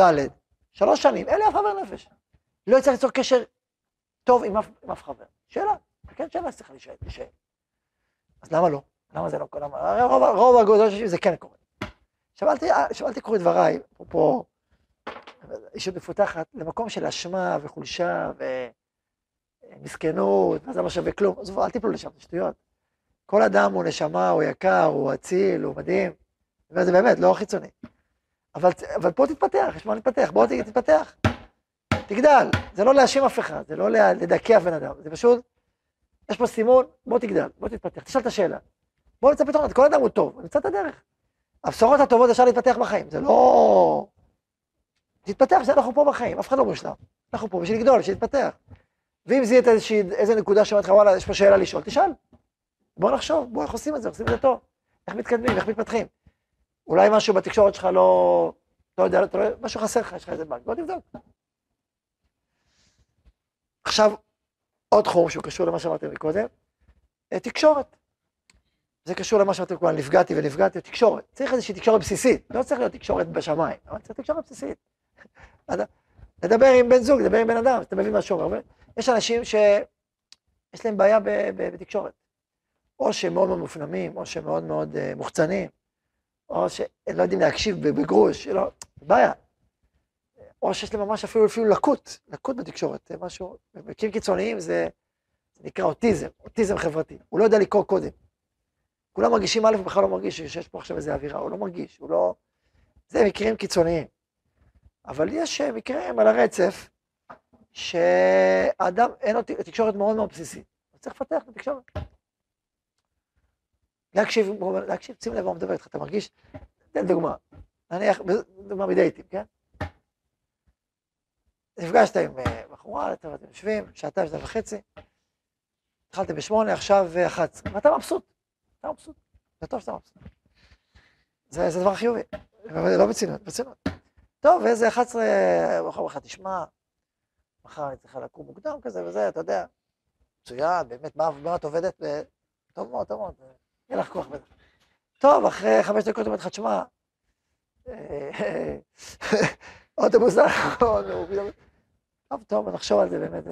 ד' 3 שנים, אין לי אף חבר נפש. לא יצטרך ליצור קשר טוב עם אף חבר. שאלה, כן שאלה שצריך לשאל. אז למה לא? למה זה לא קורה? רוב הגודל של זה כן קורה. עכשיו אל תקראו את דבריי, פה אישות מפותחת, למקום של אשמה וחולשה ומסכנות, מה זה לא שווה כלום, אז אל תיפלו לשם, שטויות. כל אדם הוא נשמה, הוא יקר, הוא אציל, הוא מדהים, וזה באמת לא חיצוני. אבל פה תתפתח, יש מה להתפתח, בואו תתפתח, תגדל, זה לא להאשים אף אחד, זה לא לדכא בן אדם, זה פשוט, יש פה סימון, בוא תגדל, בוא תתפתח, תשאל את השאלה. בואו נמצא פתרונות, כל אדם הוא טוב, נמצא את הדרך. הבשורות הטובות אפשר להתפתח בחיים, זה לא... תתפתח, אנחנו פה בחיים, אף אחד לא מושלם. אנחנו פה בשביל לגדול, בשביל להתפתח. ואם זיהית איזו נקודה שאומרת לך, וואלה, יש פה שאלה לשאול, תשאל. בואו נחשוב, בואו, איך עושים את זה, עושים את זה טוב. איך מתקדמים, איך מתפתחים. אולי משהו בתקשורת שלך לא יודע, משהו חסר לך, יש לך איזה בנק, בואו תבדוק. עכשיו, עוד תחום שהוא קשור למה שאמרתם מקודם, תקשורת. זה קשור למה שאתם כולן, נפגעתי, תקשורת. צריך איזושהי תקשורת בסיסית, לא צריך להיות תקשורת בשמיים, אבל צריך תקשורת בסיסית. לדבר עם בן זוג, לדבר עם בן אדם, אתה מבין מה שאומר. יש אנשים שיש להם בעיה בתקשורת. או שהם מאוד מאוד מופנמים, או שהם מאוד מאוד מוחצנים, או שהם לא יודעים להקשיב בגרוש, בעיה. או שיש להם ממש אפילו לקות בתקשורת, משהו, במקרים קיצוניים זה נקרא אוטיזם חברתי, הוא לא יודע לקרוא קודם. כולם מרגישים א', הוא בכלל לא מרגיש שיש פה עכשיו איזו אווירה, הוא לא מרגיש, הוא לא... זה מקרים קיצוניים. אבל יש מקרים על הרצף, שהאדם אין לו תקשורת מאוד מאוד בסיסית. הוא צריך לפתח את התקשורת. להקשיב, שים לב, הוא מדבר איתך, אתה מרגיש? תן דוגמה. נניח, דוגמה מדייטים, כן? נפגשת עם בחורה, אתם יושבים, שעתיים וחצי, התחלתם ב8, עכשיו 11, ואתה מבסוט. אתה מבסוט, זה טוב שאתה מבסוט. זה דבר חיובי, לא בצינות. טוב, ואיזה 11, מחר תשמע, מחר אני צריכה לקום מוקדם כזה וזה, אתה יודע, מצוין, באמת, מה את עובדת? טוב מאוד, טוב מאוד, אין לך כוח בטח. טוב, אחרי 5 דקות אומרת לך, תשמע, אוטובוס נכון, טוב, נחשוב על זה באמת.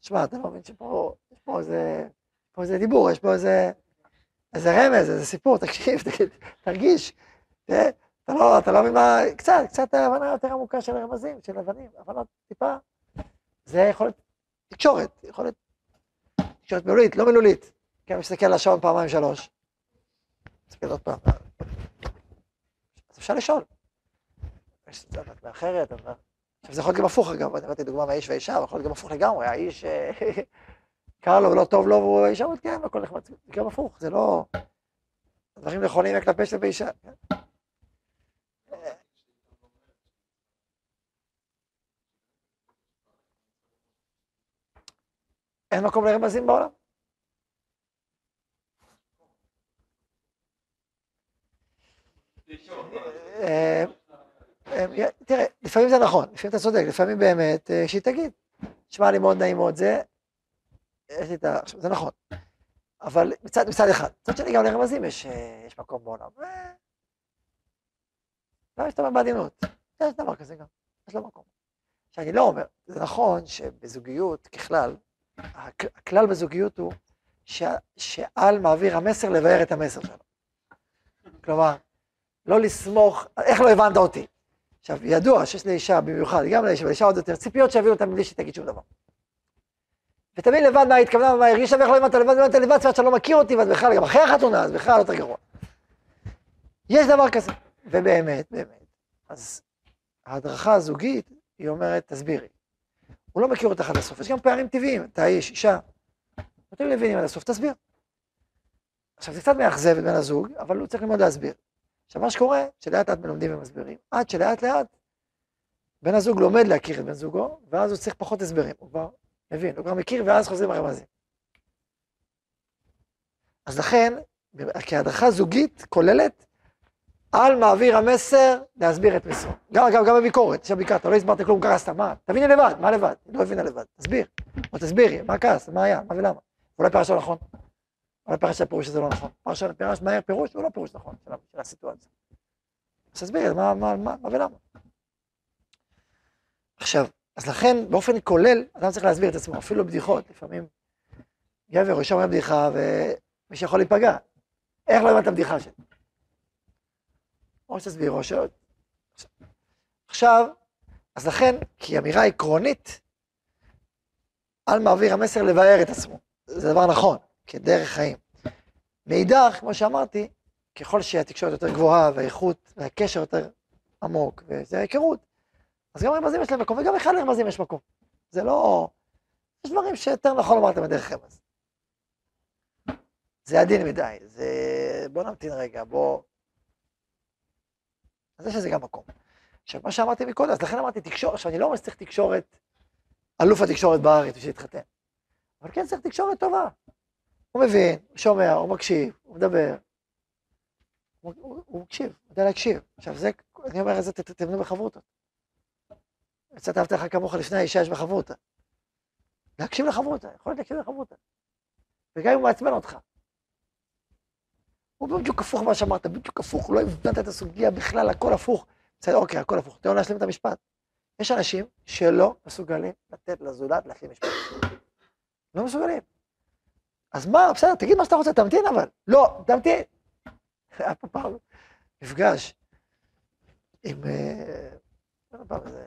תשמע, אתה לא מבין שפה, יש פה איזה דיבור, יש פה איזה רמז, איזה סיפור, תקשיב, תרגיש, אתה לא מבין מה, קצת ההבנה יותר עמוקה של הרמזים, של הבנים, הבנות טיפה, זה יכולת תקשורת, יכולת תקשורת מילולית, לא מילולית, כי אני מסתכל על השעון 2-3, מסתכל עוד פעם, אז אפשר לשאול, יש את מאחרת, עכשיו זה יכול להיות גם הפוך לגמרי, אני ראיתי דוגמה מהאיש והאישה, אבל יכול להיות גם הפוך לגמרי, האיש קר לו ולא טוב לו, והוא אישה עוד כן, הכל נחמד, זה גם הפוך, זה לא, הדברים נכונים כלפי של באישה, כן? אין מקום לרמזים בעולם. תראה, לפעמים זה נכון, לפעמים אתה צודק, לפעמים באמת, שהיא תגיד, שמע לי מאוד נעים מאוד זה, יש לי את ה... עכשיו, זה נכון, אבל מצד אחד, מצד שני גם לרמזים יש מקום בעולם. לא, יש דבר בעדינות, יש דבר כזה גם, יש לו מקום. שאני לא אומר, זה נכון שבזוגיות ככלל, הכלל בזוגיות הוא שעל מעביר המסר לבאר את המסר שלו. כלומר, לא לסמוך, איך לא הבנת אותי? עכשיו, ידוע שיש לאישה במיוחד, גם לאישה, אבל לאישה עוד יותר, ציפיות שהביאו אותה מבלי שתגיד שום דבר. ותמיד לבד מה התכוונה ומה הרגישה, ואיך לא הבנת לבד, ואתה לבד, ועד שאתה לא מכיר אותי, ואת בכלל, גם אחרי החתונה, אז בכלל יותר גרוע. יש דבר כזה, ובאמת, באמת. אז ההדרכה הזוגית, היא אומרת, תסבירי. הוא לא מכיר אותך עד הסוף, יש גם פערים טבעיים, אתה איש, אישה, אתם מבינים עד הסוף, תסביר. עכשיו זה קצת מאכזב בין הזוג, אבל הוא צריך ללמוד להסביר. עכשיו מה שקורה, שלאט לאט מלומדים ומסבירים, עד שלאט לאט בן הזוג לומד להכיר את בן זוגו, ואז הוא צריך פחות הסברים, הוא כבר מבין, הוא כבר מכיר ואז חוזרים הרמזים. אז לכן, כהדרכה זוגית כוללת, על מעביר המסר להסביר את מסרו. גם בביקורת, שביקרת, לא הסברת כלום, קרסת, מה? תביני לבד, מה לבד? לא הבינה לבד, תסביר. או תסבירי, מה הכעס, מה היה, מה ולמה. אולי פירש לא נכון. אולי פירש שהפירוש הזה לא נכון. פירש מהר פירוש, הוא לא פירוש נכון של הסיטואציה. אז תסבירי, מה ולמה. עכשיו, אז לכן, באופן כולל, אדם צריך להסביר את עצמו, אפילו בדיחות, לפעמים גבר או אישה אומר בדיחה, ומי שיכול להיפגע. איך לא הבנת הבדיחה שלי? או שתסביר או שעוד. עכשיו, אז לכן, כי אמירה עקרונית, על מעביר המסר לבאר את עצמו. זה דבר נכון, כדרך חיים. מאידך, כמו שאמרתי, ככל שהתקשורת יותר גבוהה, והאיכות, והקשר יותר עמוק, וזה ההיכרות, אז גם רמזים יש להם מקום, וגם אחד לרמזים יש מקום. זה לא... יש דברים שיותר נכון לומר אתם בדרך רמז. זה עדין מדי, זה... בוא נמתין רגע, בוא... אז יש לזה גם מקום. עכשיו, מה שאמרתי מקודם, אז לכן אמרתי תקשורת, עכשיו אני לא אומר שצריך תקשורת, אלוף התקשורת בארץ בשביל להתחתן, אבל כן צריך תקשורת טובה. הוא מבין, הוא שומע, הוא מקשיב, הוא מדבר, הוא מקשיב, הוא יודע להקשיב. עכשיו זה, אני אומר, זה תבנו בחברותא. יצאת אהבת לך כמוך לפני האישה יש בחברותא. להקשיב לחברותא, יכול להיות להקשיב לחברותא. וגם אם הוא מעצבן אותך. הוא בדיוק הפוך מה שאמרת, בדיוק הפוך, לא הבנת את הסוגיה בכלל, הכל הפוך. בסדר, אוקיי, הכל הפוך, תן לו להשלים את המשפט. יש אנשים שלא מסוגלים לתת לזולת להשלים משפט. לא מסוגלים. אז מה, בסדר, תגיד מה שאתה רוצה, תמתין אבל. לא, תמתין. היה פה פעם מפגש עם... לא פעם, זה...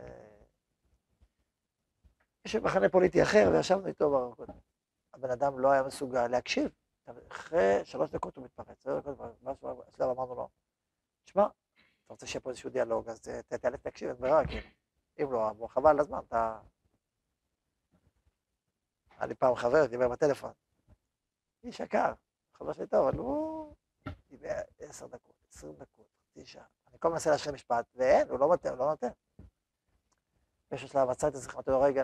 יש מחנה פוליטי אחר, וישבנו איתו ברקוד. הבן אדם לא היה מסוגל להקשיב. אחרי 3 דקות הוא מתפרץ, אצלב אמרנו לו, תשמע, אתה רוצה שיהיה פה איזשהו דיאלוג, אז תאלף להקשיב את ברירה, כאילו, אם לא, אבל חבל לזמן, אתה... היה לי פעם חבר, דיבר בטלפון, איש יקר, חבר שלי טוב, אבל הוא דיבר 10 דקות, 20 דקות, אישה, אני כל מנסה להשחיל משפט, ואין, הוא לא נותן, הוא לא נותן. יש אצלב, מצא את זה, אמרתי לו רגע,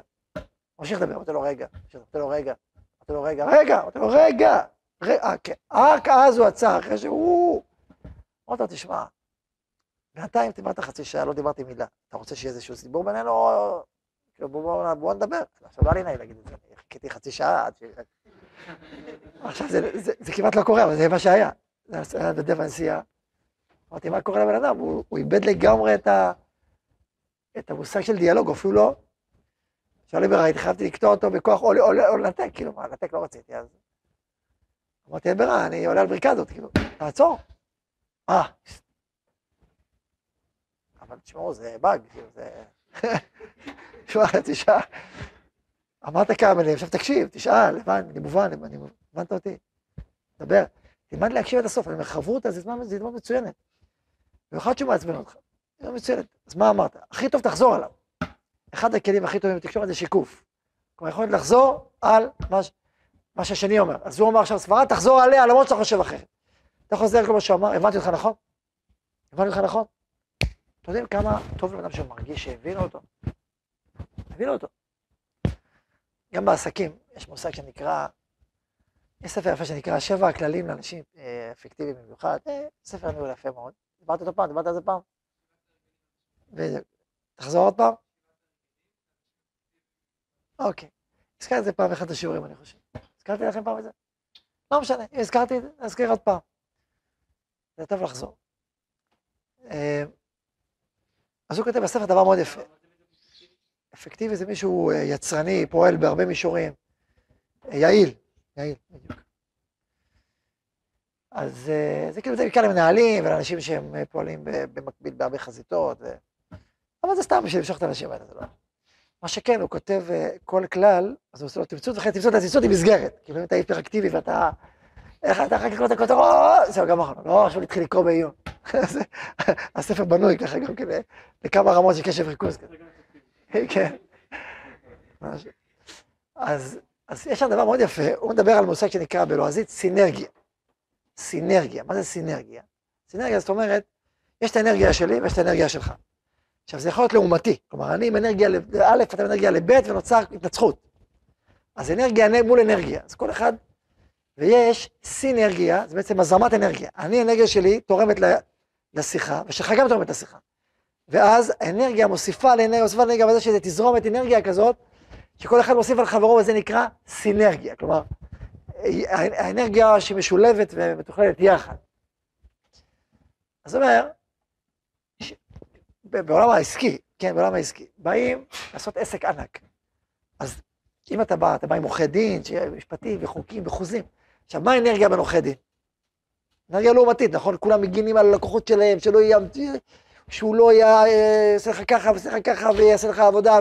ממשיך לדבר, אמרתי לו רגע, אמרתי לו רגע, אמרתי לו רגע, רגע, אמרתי לו רגע, רק אז הוא עצר, אחרי שהוא... אמרת לו, תשמע, בינתיים דיברת חצי שעה, לא דיברתי מילה. אתה רוצה שיהיה איזשהו סיבור בינינו, או... בואו נדבר. עכשיו לא היה לי נעים להגיד את זה, אני חיכיתי חצי שעה עד ש... עכשיו זה כמעט לא קורה, אבל זה מה שהיה. זה היה בדבנסייה. אמרתי, מה קורה לבן אדם? הוא איבד לגמרי את המושג של דיאלוג, אפילו לא. שאולי ברעי, התחייבתי לקטוע אותו בכוח, או לנתק, כאילו מה, לנתק לא רציתי, אז... אמרתי, אין ברע, אני עולה על בריקה הזאת, כאילו, תעצור. אבל תשמעו, זה באג, כאילו, זה... תשמע, תשעה. אמרת כמה מילים, עכשיו תקשיב, תשאל, אני מובן, אני מובנת אותי. דבר, תלמד להקשיב את הסוף, אני מחברות, אז זה דמות מצוינת. ואחד שמעצבן אותך, זה מצוינת. אז מה אמרת? הכי טוב תחזור עליו. אחד הכלים הכי טובים בתקשורת זה שיקוף. כלומר, יכולת לחזור על מה שהשני אומר. אז הוא אומר עכשיו סברה, תחזור עליה, למרות שאתה חושב אחרת. אתה חוזר על כל מה שאמר, הבנתי אותך נכון? הבנתי אותך נכון? אתם יודעים כמה טוב לבן אדם שמרגיש שהבינו אותו? הבינו אותו. גם בעסקים, יש מושג שנקרא, יש ספר יפה שנקרא 7 הכללים לאנשים אפקטיביים במיוחד. ספר ניהול יפה מאוד. דיברת אותו פעם, דיברת על זה פעם? תחזור עוד פעם? אוקיי. הזכרתי את זה פעם אחד השיעורים, אני חושב. הזכרתי לכם פעם את זה? לא משנה, אם הזכרתי את זה, נזכיר עוד פעם. זה טוב לחזור. אז הוא כותב בספר דבר מאוד יפה. אפקטיבי זה מישהו יצרני, פועל בהרבה מישורים. יעיל, בדיוק. אז זה כאילו בעיקר למנהלים ולאנשים שהם פועלים במקביל בהרבה חזיתות. אבל זה סתם בשביל למשוך את האנשים האלה, זה לא. מה שכן, הוא כותב כל כלל, אז הוא עושה לו תמצות, ואחרי תמצות היא מסגרת. כאילו אם אתה היפראקטיבי ואתה... איך אתה אחר כך לא תקוטר, זהו, גם אנחנו, לא, עכשיו נתחיל לקרוא בעיון. הספר בנוי ככה גם כדי, לכמה רמות של קשב ריכוז כזה. כן. אז יש שם דבר מאוד יפה, הוא מדבר על מושג שנקרא בלועזית סינרגיה. סינרגיה, מה זה סינרגיה? סינרגיה זאת אומרת, יש את האנרגיה שלי ויש את האנרגיה שלך. עכשיו זה יכול להיות לעומתי, כלומר אני עם אנרגיה לא' ואתה עם אנרגיה לב' ונוצר התנצחות. אז אנרגיה מול אנרגיה, אז כל אחד, ויש סינרגיה, זה בעצם הזרמת אנרגיה. אני, האנרגיה שלי תורמת לשיחה, ושלך גם תורמת לשיחה. ואז האנרגיה מוסיפה לאנרגיה, מוסיפה לאנרגיה, וזה שזה תזרום את אנרגיה כזאת, שכל אחד מוסיף על חברו, וזה נקרא סינרגיה. כלומר, האנרגיה שמשולבת ומתוכללת יחד. אז זאת אומרת, בעולם העסקי, כן, בעולם העסקי, באים לעשות עסק ענק. אז אם אתה בא עם עורכי דין, משפטים וחוקים וחוזים. עכשיו, מה האנרגיה בין עורכי דין? אנרגיה לעומתית, נכון? כולם מגינים על הלקוחות שלהם, שהוא לא יעשה לך ככה ועשה לך ככה ויעשה לך עבודה,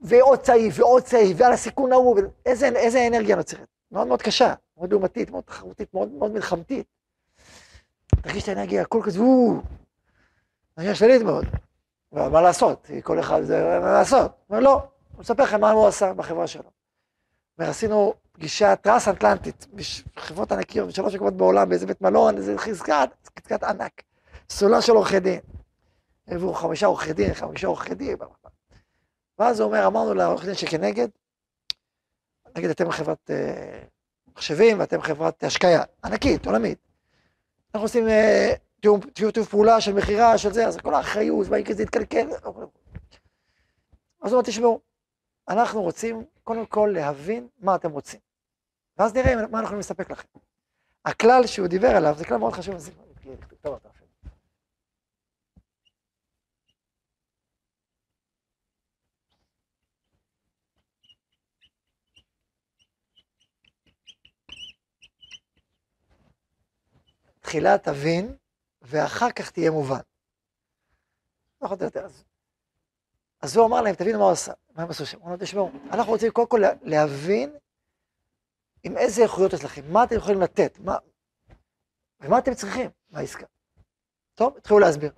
ועוד צעיף ועוד צעיף ועל הסיכון ההוא. איזה אנרגיה נוצרת? מאוד מאוד קשה, מאוד לעומתית, מאוד תחרותית, מאוד מלחמתית. תרגיש את האנרגיה, הכל כזה, אנרגיה שלילית מאוד. מה לעשות? כל אחד זה מה לעשות. אבל לא. הוא מספר לכם מה הוא עשה בחברה שלו. ועשינו פגישה טרס-אטלנטית, בחברות ענקיות, בשלוש מקומות בעולם, באיזה בית מלון, איזה חזקת ענק. סולה של עורכי דין. הביאו 5 עורכי דין. ואז הוא אומר, אמרנו לעורכי דין שכנגד, נגיד אתם חברת מחשבים ואתם חברת השקעה, ענקית, עולמית. אנחנו עושים תיאום פעולה של מכירה, של זה, אז כל האחריות, ואי כזה התקלקל. אז הוא אומר, תשמעו, אנחנו רוצים קודם כל להבין מה אתם רוצים. ואז נראה מה אנחנו יכולים לספק לכם. הכלל שהוא דיבר עליו, זה כלל מאוד חשוב. תחילה תבין, ואחר כך תהיה מובן. לא חודם יותר. אז הוא אמר להם, תבינו מה הוא עשה. מה הם עשו שם? הוא אומר, תשמעו, אנחנו רוצים קודם כל להבין עם איזה איכויות יש לכם, מה אתם יכולים לתת, ומה אתם צריכים מהעסקה. טוב, התחילו להסביר.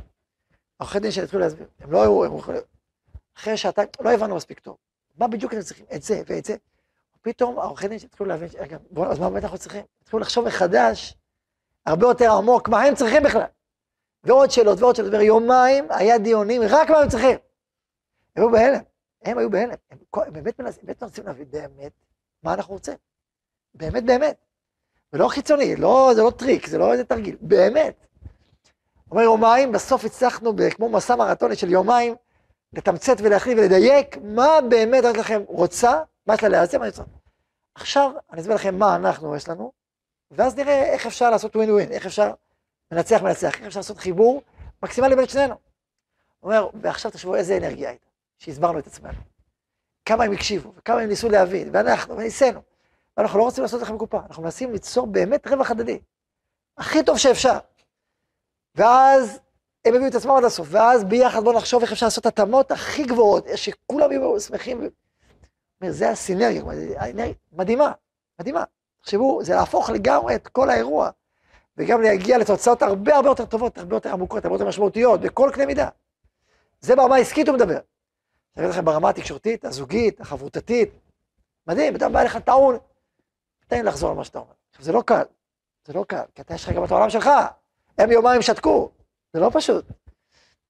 עורכי דין שהתחילו להסביר, הם לא היו, אחרי שעתיים, לא הבנו מספיק טוב. מה בדיוק אתם צריכים? את זה ואת זה. ופתאום העורכי דין שהתחילו להבין, אז מה באמת אנחנו צריכים? התחילו לחשוב מחדש, הרבה יותר עמוק, מה הם צריכים בכלל? ועוד שאלות, יומיים היה דיונים, רק מה הם צריכים. הם היו בהלם, הם באמת מנסים להבין באמת מה אנחנו רוצים, באמת, ולא חיצוני, זה לא טריק, זה לא איזה תרגיל, באמת. אבל יומיים, בסוף הצלחנו, כמו מסע מרתוני של יומיים, לתמצת ולהחליט ולדייק, מה באמת יש לכם רוצה, מה יש לה להיעזם, עכשיו אני אסביר לכם מה אנחנו יש לנו, ואז נראה איך אפשר לעשות ווין ווין, איך אפשר לנצח מנצח, איך אפשר לעשות חיבור מקסימלי בין שנינו. הוא אומר, ועכשיו תשבו איזה אנרגיה הייתה, שהסברנו את עצמנו. כמה הם הקשיבו, וכמה הם ניסו להבין, ואנחנו, וניסינו. ואנחנו לא רוצים לעשות לכם קופה, אנחנו מנסים ליצור באמת רווח הדדי. הכי טוב שאפשר. ואז הם הביאו את עצמם עד הסוף, ואז ביחד בואו נחשוב איך אפשר לעשות התאמות הכי גבוהות, שכולם יהיו שמחים. זה הסינרגיה, מדהימה, מדהימה. תחשבו, זה להפוך לגמרי את כל האירוע, וגם להגיע לתוצאות הרבה הרבה יותר טובות, הרבה יותר עמוקות, הרבה יותר משמעותיות, בכל קנה מידה. זה ברמה העסקית הוא מדבר. אני אגיד לכם ברמה התקשורתית, הזוגית, החברותתית, מדהים, אתה בא לך טעון, תן לחזור על מה שאתה אומר. עכשיו זה לא קל, זה לא קל, כי אתה יש לך גם את העולם שלך, הם יומיים שתקו, זה לא פשוט.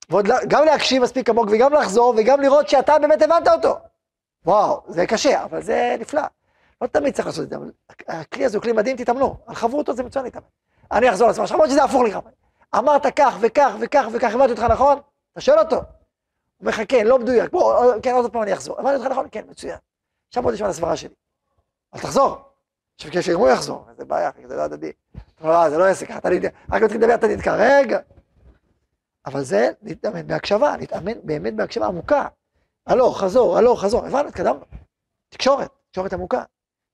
ועוד גם להקשיב מספיק עמוק וגם לחזור וגם לראות שאתה באמת הבנת אותו. וואו, זה קשה, אבל זה נפלא. לא תמיד צריך לעשות את זה, אבל הכלי הזה הוא כלי מדהים, תתאמנו. על חברותות זה מצוין להתאמן. אני אחזור על עצמך, למרות שזה הפוך לך. אמרת כך וכך וכך וכך, הבנתי אותך נכון? אתה שואל אותו. הוא מחכה, לא מדויק, בוא, כן, עוד פעם אני אחזור. הבנתי אותך נכון? כן, מצוין. עכשיו בוא תשמע לסברה שלי. אז תחזור. עכשיו כשאם הוא יחזור, זה בעיה, זה לא הדדי. לא, זה לא עסק, אתה נתקע, רק מתחיל לדבר, אתה נתקע, רגע. אבל זה להתאמן בהקשבה, להתאמן באמת בהקשבה עמוקה. הלוך, חזור, הלוך, חזור, הבנו, התקדמנו. תקשורת, תקשורת עמוקה.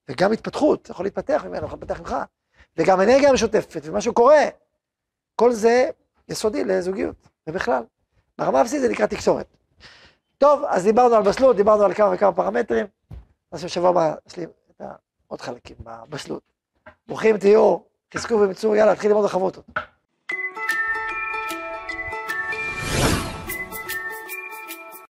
וגם התפתחות, אתה יכול להתפתח ממנו, יכול להתפתח ממך. וגם אנרגיה משותפת, ומשהו קורה. כל זה יסודי לזוגיות, ובכלל. ברמה הבסיסית זה נקרא תקשורת. טוב, אז דיברנו על בשלות, דיברנו על כמה וכמה פרמטרים. אז בשבוע הבא נשלים את העוד חלקים בבשלות. ברוכים תהיו, חזקו ומצאו, יאללה, תתחיל ללמוד החברותות.